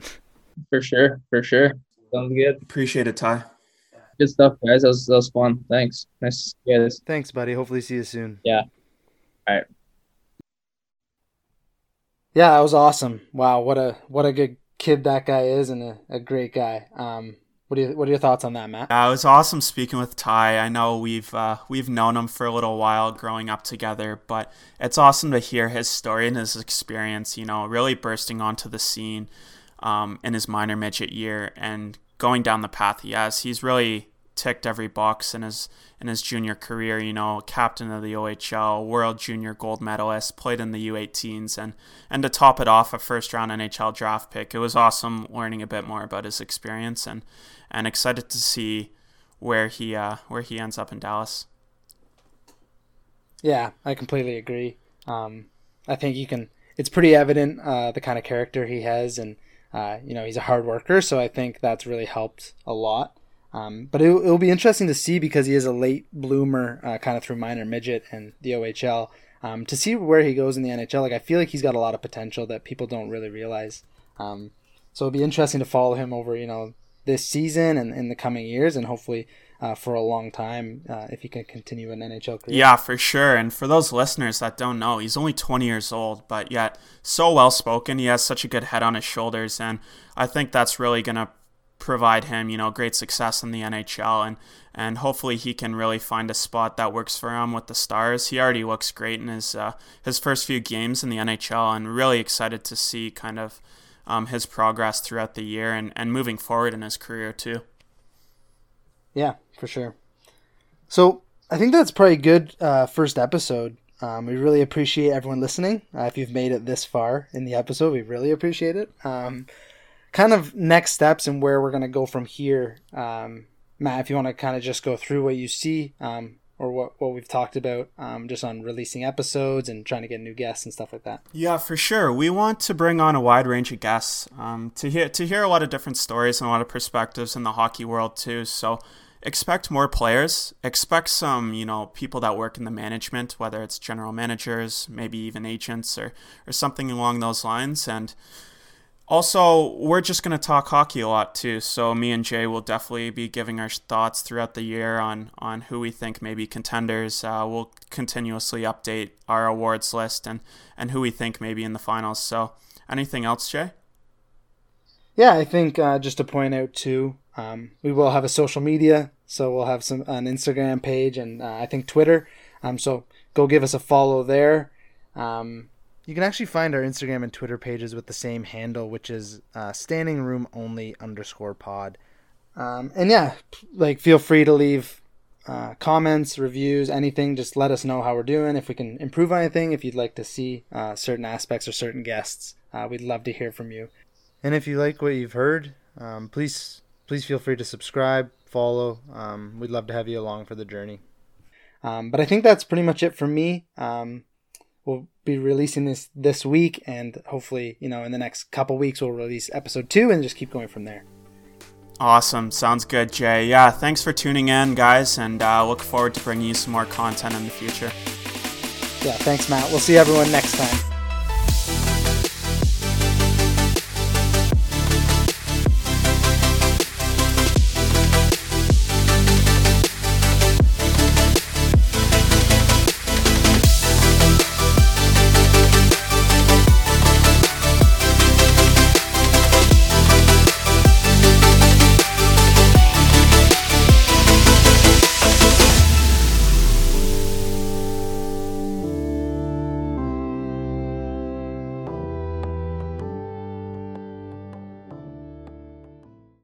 For sure. Sounds good. Appreciate it, Ty. Good stuff, guys. That was fun. Thanks. Nice. Yes. Thanks, buddy. Hopefully see you soon. Yeah. All right. Yeah, that was awesome. Wow, what a good kid that guy is, and a great guy. What are your thoughts on that, Matt? It was awesome speaking with Ty. I know we've known him for a little while growing up together, but it's awesome to hear his story and his experience, you know, really bursting onto the scene in his minor midget year and going down the path he has. He's really ticked every box in his junior career, you know, captain of the OHL, world junior gold medalist, played in the U18s, and to top it off, a first round NHL draft pick. It was awesome learning a bit more about his experience and excited to see where he ends up in Dallas. Yeah, I completely agree. I think it's pretty evident the kind of character he has, and you know, he's a hard worker, so I think that's really helped a lot. But it'll be interesting to see, because he is a late bloomer kind of through minor midget and the OHL, to see where he goes in the NHL. Like, I feel like he's got a lot of potential that people don't really realize. So it'll be interesting to follow him over, you know, this season and in the coming years, and hopefully for a long time if he can continue an NHL career. Yeah, for sure. And for those listeners that don't know, he's only 20 years old, but yet so well-spoken. He has such a good head on his shoulders, and I think that's really going to provide him, you know, great success in the NHL, and hopefully he can really find a spot that works for him with the Stars. He already looks great in his first few games in the NHL, and really excited to see kind of his progress throughout the year and moving forward in his career too. Yeah, for sure. So I think that's probably a good first episode. We really appreciate everyone listening. If you've made it this far in the episode, we really appreciate it. Kind of next steps and where we're going to go from here. Matt, if you want to kind of just go through what you see or what we've talked about just on releasing episodes and trying to get new guests and stuff like that. Yeah, for sure. We want to bring on a wide range of guests to hear a lot of different stories and a lot of perspectives in the hockey world too. So expect more players, expect some, you know, people that work in the management, whether it's general managers, maybe even agents or something along those lines. And also, we're just going to talk hockey a lot too. So me and Jay will definitely be giving our thoughts throughout the year on who we think may be contenders. We'll continuously update our awards list and who we think may be in the finals. So anything else, Jay? Yeah, I think just to point out too, we will have a social media, so we'll have an Instagram page and I think Twitter. So go give us a follow there. You can actually find our Instagram and Twitter pages with the same handle, which is standingroomonly_pod. And yeah, feel free to leave comments, reviews, anything. Just let us know how we're doing, if we can improve anything, if you'd like to see certain aspects or certain guests. We'd love to hear from you. And if you like what you've heard, please feel free to subscribe, follow. We'd love to have you along for the journey. But I think that's pretty much it for me. We'll be releasing this week, and hopefully, in the next couple weeks, we'll release episode 2 and just keep going from there. Awesome. Sounds good, Jay. Yeah, thanks for tuning in, guys, and look forward to bringing you some more content in the future. Yeah, thanks, Matt. We'll see everyone next time.